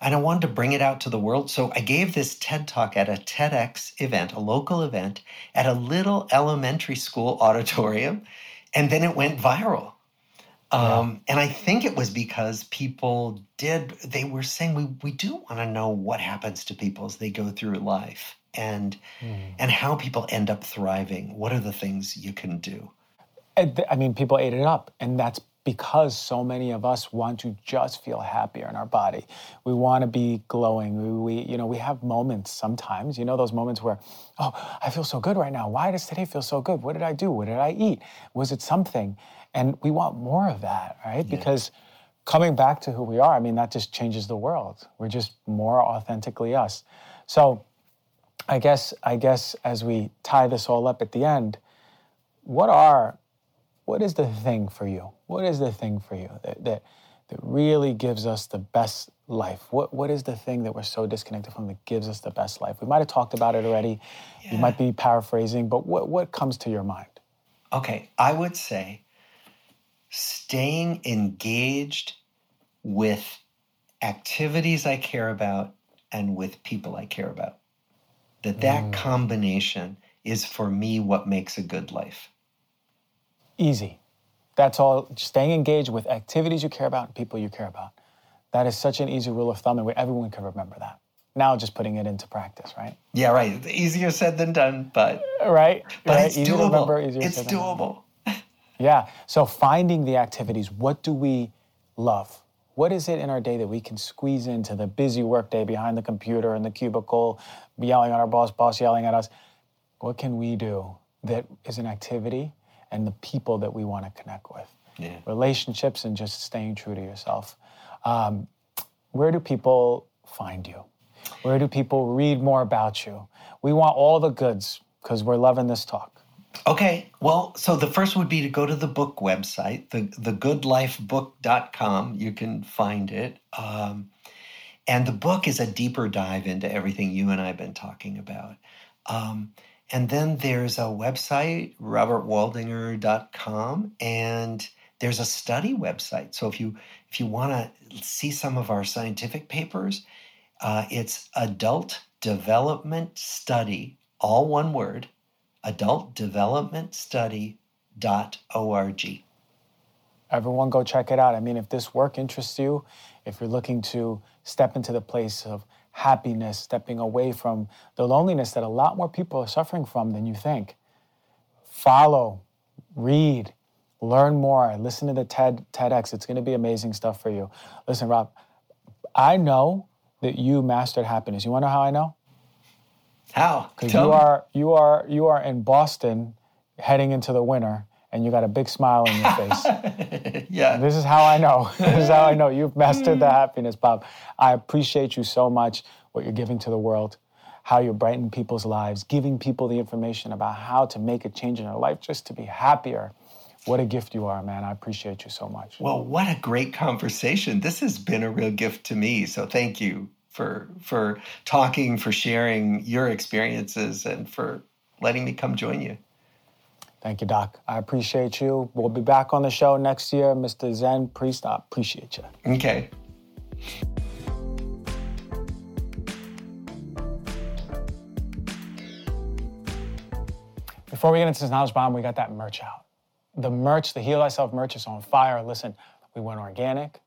And I wanted to bring it out to the world. So I gave this TED Talk at a TEDx event, a local event, at a little elementary school auditorium. And then it went viral. Yeah. Um, and I think it was because people did, they were saying, we we do want to know what happens to people as they go through life and, mm. and how people end up thriving. What are the things you can do? I mean, people ate it up. And that's because so many of us want to just feel happier in our body. We want to be glowing. We, we, you know, we have moments sometimes, you know, those moments where, oh, I feel so good right now. Why does today feel so good? What did I do? What did I eat? Was it something? And we want more of that, right? Yeah. Because coming back to who we are, I mean, that just changes the world. We're just more authentically us. So I guess, I guess as we tie this all up at the end, what are... What is the thing for you? What is the thing for you that, that that really gives us the best life? What What is the thing that we're so disconnected from that gives us the best life? We might have talked about it already. Yeah. You might be paraphrasing, but what, what comes to your mind? Okay, I would say staying engaged with activities I care about and with people I care about. That that mm. combination is for me what makes a good life. Easy. That's all. Staying engaged with activities you care about and people you care about. That is such an easy rule of thumb, and everyone can remember that. Now just putting it into practice, right? Yeah, right. Easier said than done, but... Right? But right? It's easy doable. To remember, easier it's said doable. Than done. Yeah. So finding the activities. What do we love? What is it in our day that we can squeeze into the busy workday behind the computer and the cubicle, yelling at our boss, boss yelling at us? What can we do that is an activity and the people that we want to connect with. Yeah. Relationships and just staying true to yourself. Um, where do people find you? Where do people read more about you? We want all the goods because we're loving this talk. Okay, well, so the first would be to go to the book website, the the good life book dot com. You can find it. Um, and the book is a deeper dive into everything you and I have been talking about. Um, And then there's a website, robert waldinger dot com, and there's a study website. So if you if you want to see some of our scientific papers, uh, it's Adult Development Study, all one word, adult development study momentous dot org. Everyone go check it out. I mean, if this work interests you, if you're looking to step into the place of happiness, stepping away from the loneliness that a lot more people are suffering from than you think, follow, read, learn more, listen to the TED, TEDx. It's going to be amazing stuff for you. Listen, Rob, I know that you mastered happiness. You want to know how I know? How? Because you are, you are, you are in Boston heading into the winter, and you got a big smile on your face. Yeah. This is how I know. This is how I know you've mastered the happiness, Bob. I appreciate you so much, what you're giving to the world, how you're brightening people's lives, giving people the information about how to make a change in their life just to be happier. What a gift you are, man. I appreciate you so much. Well, what a great conversation. This has been a real gift to me, so thank you for for talking, for sharing your experiences, and for letting me come join you. Thank you, Doc. I appreciate you. We'll be back on the show next year. Mister Zen Priest, I appreciate you. Okay. Before we get into this knowledge bomb, we got that merch out. The merch, the Heal Thyself merch is on fire. Listen, we went organic.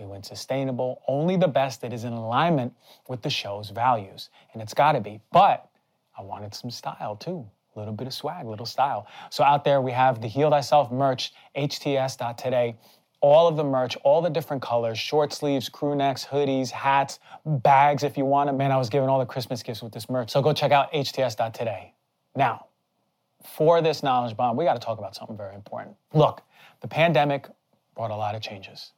We went sustainable. Only the best that is in alignment with the show's values. And it's got to be. But I wanted some style, too. A little bit of swag, little style. So out there, we have the Heal Thyself merch, H T S dot today. All of the merch, all the different colors, short sleeves, crew necks, hoodies, hats, bags if you want them. Man, I was giving all the Christmas gifts with this merch. So go check out H T S dot today. Now, for this knowledge bomb, we got to talk about something very important. Look, the pandemic brought a lot of changes.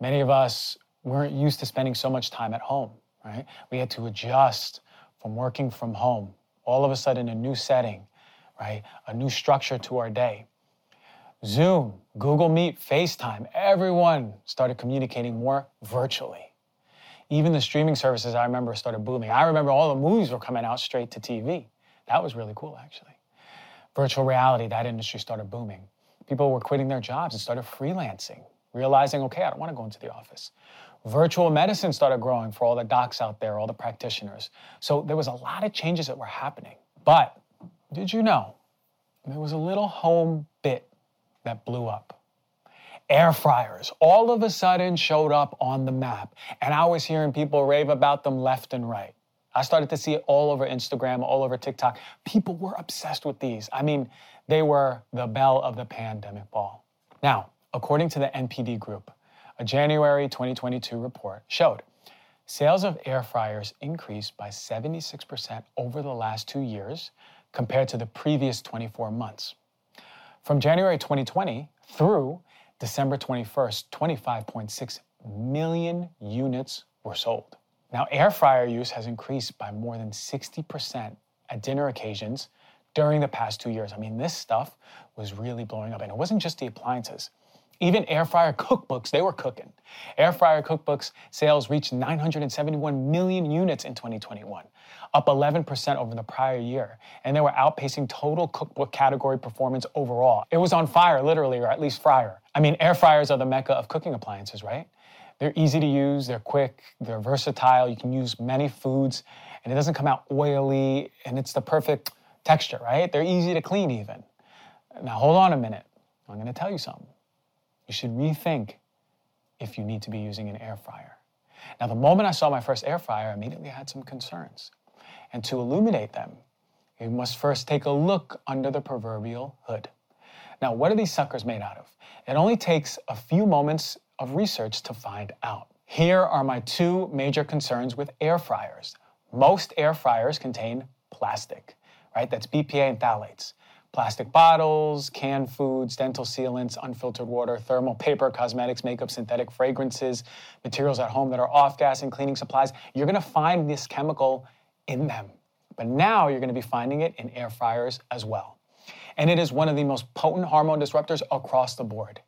Many of us weren't used to spending so much time at home, right? We had to adjust from working from home. All of a sudden, a new setting, right? A new structure to our day. Zoom, Google Meet, FaceTime, everyone started communicating more virtually. Even the streaming services, I remember, started booming. I remember all the movies were coming out straight to T V. That was really cool, actually. Virtual reality, that industry started booming. People were quitting their jobs and started freelancing, realizing, okay, I don't want to go into the office. Virtual medicine started growing for all the docs out there, all the practitioners. So there was a lot of changes that were happening. But did you know there was a little home bit that blew up? Air fryers all of a sudden showed up on the map, and I was hearing people rave about them left and right. I started to see it all over Instagram, all over TikTok. People were obsessed with these. I mean, they were the belle of the pandemic ball. Now, according to the N P D Group, a January twenty twenty-two report showed sales of air fryers increased by seventy-six percent over the last two years compared to the previous twenty-four months. From January twenty twenty through December twenty-first, twenty-five point six million units were sold. Now, air fryer use has increased by more than sixty percent at dinner occasions during the past two years. I mean, this stuff was really blowing up. And it wasn't just the appliances. Even air fryer cookbooks, they were cooking. Air fryer cookbooks sales reached nine hundred seventy-one million units in twenty twenty-one, up eleven percent over the prior year. And they were outpacing total cookbook category performance overall. It was on fire, literally, or at least fryer. I mean, air fryers are the mecca of cooking appliances, right? They're easy to use, they're quick, they're versatile. You can use many foods, and it doesn't come out oily, and it's the perfect texture, right? They're easy to clean, even. Now, hold on a minute. I'm going to tell you something. You should rethink if you need to be using an air fryer. Now, the moment I saw my first air fryer, I immediately had some concerns. And to illuminate them, you must first take a look under the proverbial hood. Now, what are these suckers made out of? It only takes a few moments of research to find out. Here are my two major concerns with air fryers. Most air fryers contain plastic, right? That's B P A and phthalates. Plastic bottles, canned foods, dental sealants, unfiltered water, thermal paper, cosmetics, makeup, synthetic fragrances, materials at home that are off-gassing, cleaning supplies. You're gonna find this chemical in them. But now you're gonna be finding it in air fryers as well. And it is one of the most potent hormone disruptors across the board.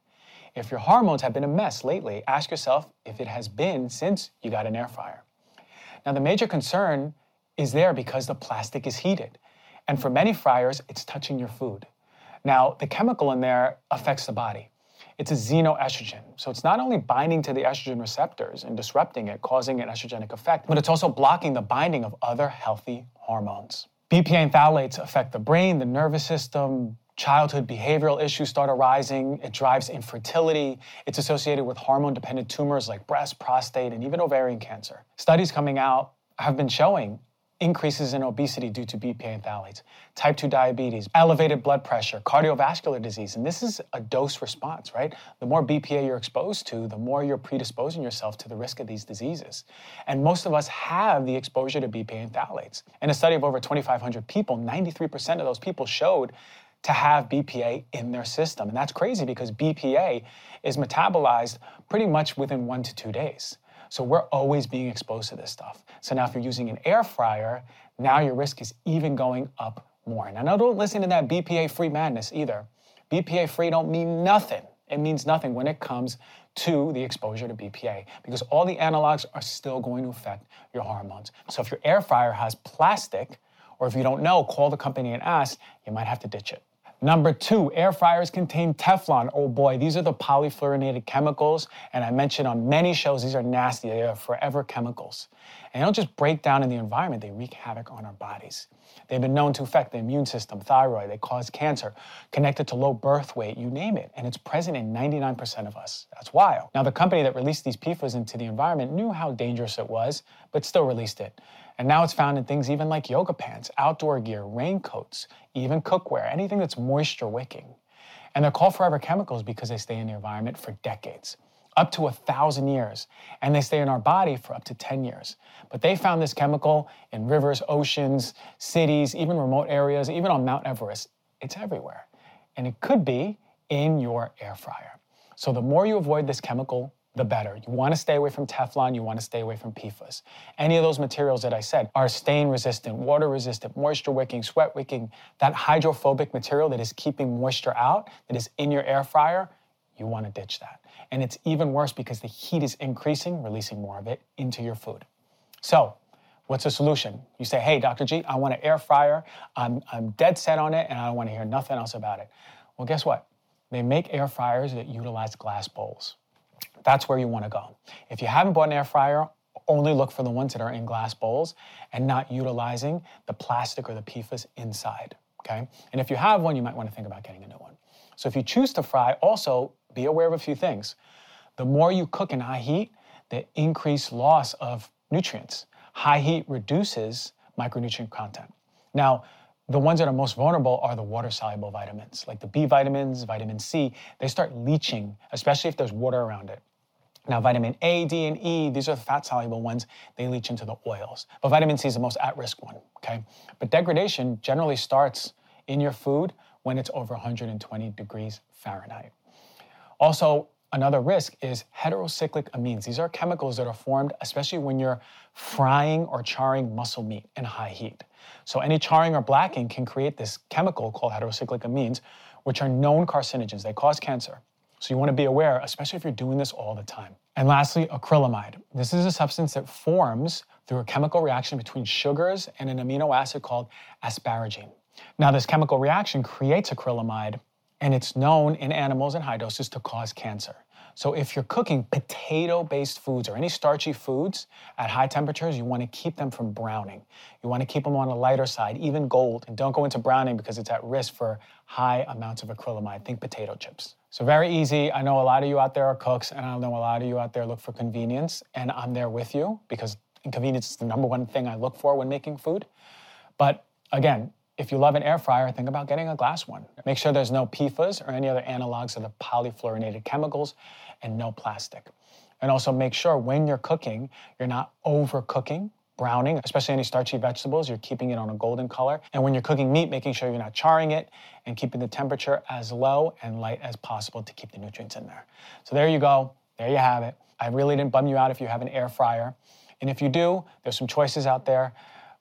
If your hormones have been a mess lately, ask yourself if it has been since you got an air fryer. Now, the major concern is there because the plastic is heated. And for many fryers, it's touching your food. Now, the chemical in there affects the body. It's a xenoestrogen. So it's not only binding to the estrogen receptors and disrupting it, causing an estrogenic effect, but it's also blocking the binding of other healthy hormones. B P A and phthalates affect the brain, the nervous system, Childhood behavioral issues start arising. It drives infertility. It's associated with hormone-dependent tumors like breast, prostate, and even ovarian cancer. Studies coming out have been showing increases in obesity due to B P A and phthalates, type two diabetes, elevated blood pressure, cardiovascular disease. And this is a dose response, right? The more B P A you're exposed to, the more you're predisposing yourself to the risk of these diseases. And most of us have the exposure to B P A and phthalates. In a study of over twenty-five hundred people, ninety-three percent of those people showed to have B P A in their system. And that's crazy because B P A is metabolized pretty much within one to two days. So we're always being exposed to this stuff. So now if you're using an air fryer, now your risk is even going up more. Now, don't listen to that B P A-free madness either. B P A-free don't mean nothing. It means nothing when it comes to the exposure to B P A because all the analogs are still going to affect your hormones. So if your air fryer has plastic, or if you don't know, call the company and ask, you might have to ditch it. Number two, air fryers contain Teflon. Oh boy, these are the polyfluorinated chemicals. And I mentioned on many shows, these are nasty. They are forever chemicals. And they don't just break down in the environment. They wreak havoc on our bodies. They've been known to affect the immune system, thyroid. They cause cancer, connected to low birth weight, you name it. And it's present in ninety-nine percent of us. That's wild. Now, the company that released these P F A S into the environment knew how dangerous it was, but still released it. And now it's found in things even like yoga pants, outdoor gear, raincoats, even cookware, anything that's moisture wicking. And they're called forever chemicals because they stay in the environment for decades, up to a thousand years. And they stay in our body for up to ten years. But they found this chemical in rivers, oceans, cities, even remote areas, even on Mount Everest. It's everywhere. And it could be in your air fryer. So the more you avoid this chemical, the better. You want to stay away from Teflon, you want to stay away from P F A S. Any of those materials that I said are stain-resistant, water-resistant, moisture-wicking, sweat-wicking, that hydrophobic material that is keeping moisture out, that is in your air fryer, you want to ditch that. And it's even worse because the heat is increasing, releasing more of it into your food. So, what's the solution? You say, hey, Doctor G, I want an air fryer, I'm, I'm dead set on it, and I don't want to hear nothing else about it. Well, guess what? They make air fryers that utilize glass bowls. That's where you want to go. If you haven't bought an air fryer, only look for the ones that are in glass bowls and not utilizing the plastic or the P F A S inside, okay? And if you have one, you might want to think about getting a new one. So if you choose to fry, also be aware of a few things. The more you cook in high heat, the increased loss of nutrients. High heat reduces micronutrient content. Now, the ones that are most vulnerable are the water-soluble vitamins, like the B vitamins, vitamin C. They start leaching, especially if there's water around it. Now, vitamin A, D, and E, these are the fat-soluble ones. They leach into the oils. But vitamin C is the most at-risk one, okay? But degradation generally starts in your food when it's over one hundred twenty degrees Fahrenheit. Also, another risk is heterocyclic amines. These are chemicals that are formed, especially when you're frying or charring muscle meat in high heat. So any charring or blacking can create this chemical called heterocyclic amines, which are known carcinogens. They cause cancer. So you want to be aware, especially if you're doing this all the time. And lastly, acrylamide. This is a substance that forms through a chemical reaction between sugars and an amino acid called asparagine. Now, this chemical reaction creates acrylamide, and it's known in animals in high doses to cause cancer. So if you're cooking potato-based foods or any starchy foods at high temperatures, you want to keep them from browning. You want to keep them on a lighter side, even gold, and don't go into browning because it's at risk for high amounts of acrylamide. Think potato chips. So very easy. I know a lot of you out there are cooks, and I know a lot of you out there look for convenience, and I'm there with you because convenience is the number one thing I look for when making food. But again, if you love an air fryer, think about getting a glass one. Make sure there's no P F A S or any other analogs of the polyfluorinated chemicals and no plastic. And also make sure when you're cooking, you're not overcooking, browning, especially any starchy vegetables, you're keeping it on a golden color. And when you're cooking meat, making sure you're not charring it and keeping the temperature as low and light as possible to keep the nutrients in there. So there you go, there you have it. I really didn't bum you out if you have an air fryer. And if you do, there's some choices out there,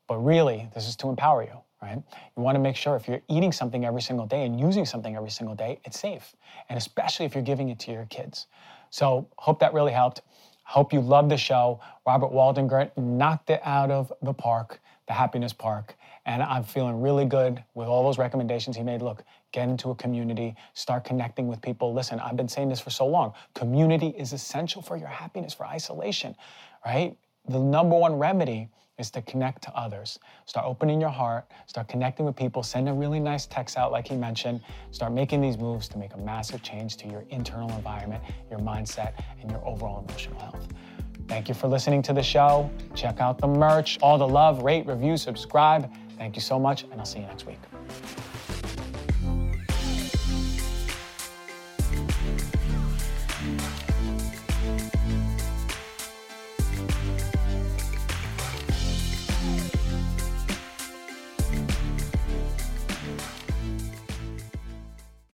but really, this is to empower you. Right? You want to make sure if you're eating something every single day and using something every single day, it's safe. And especially if you're giving it to your kids. So hope that really helped. Hope you loved the show. Robert Waldinger knocked it out of the park, the happiness park. And I'm feeling really good with all those recommendations he made. Look, get into a community, start connecting with people. Listen, I've been saying this for so long. Community is essential for your happiness, for isolation, right? the number one remedy is to connect to others. Start opening your heart, start connecting with people, send a really nice text out like he mentioned, start making these moves to make a massive change to your internal environment, your mindset, and your overall emotional health. Thank you for listening to the show. Check out the merch, all the love, rate, review, subscribe. Thank you so much, and I'll see you next week.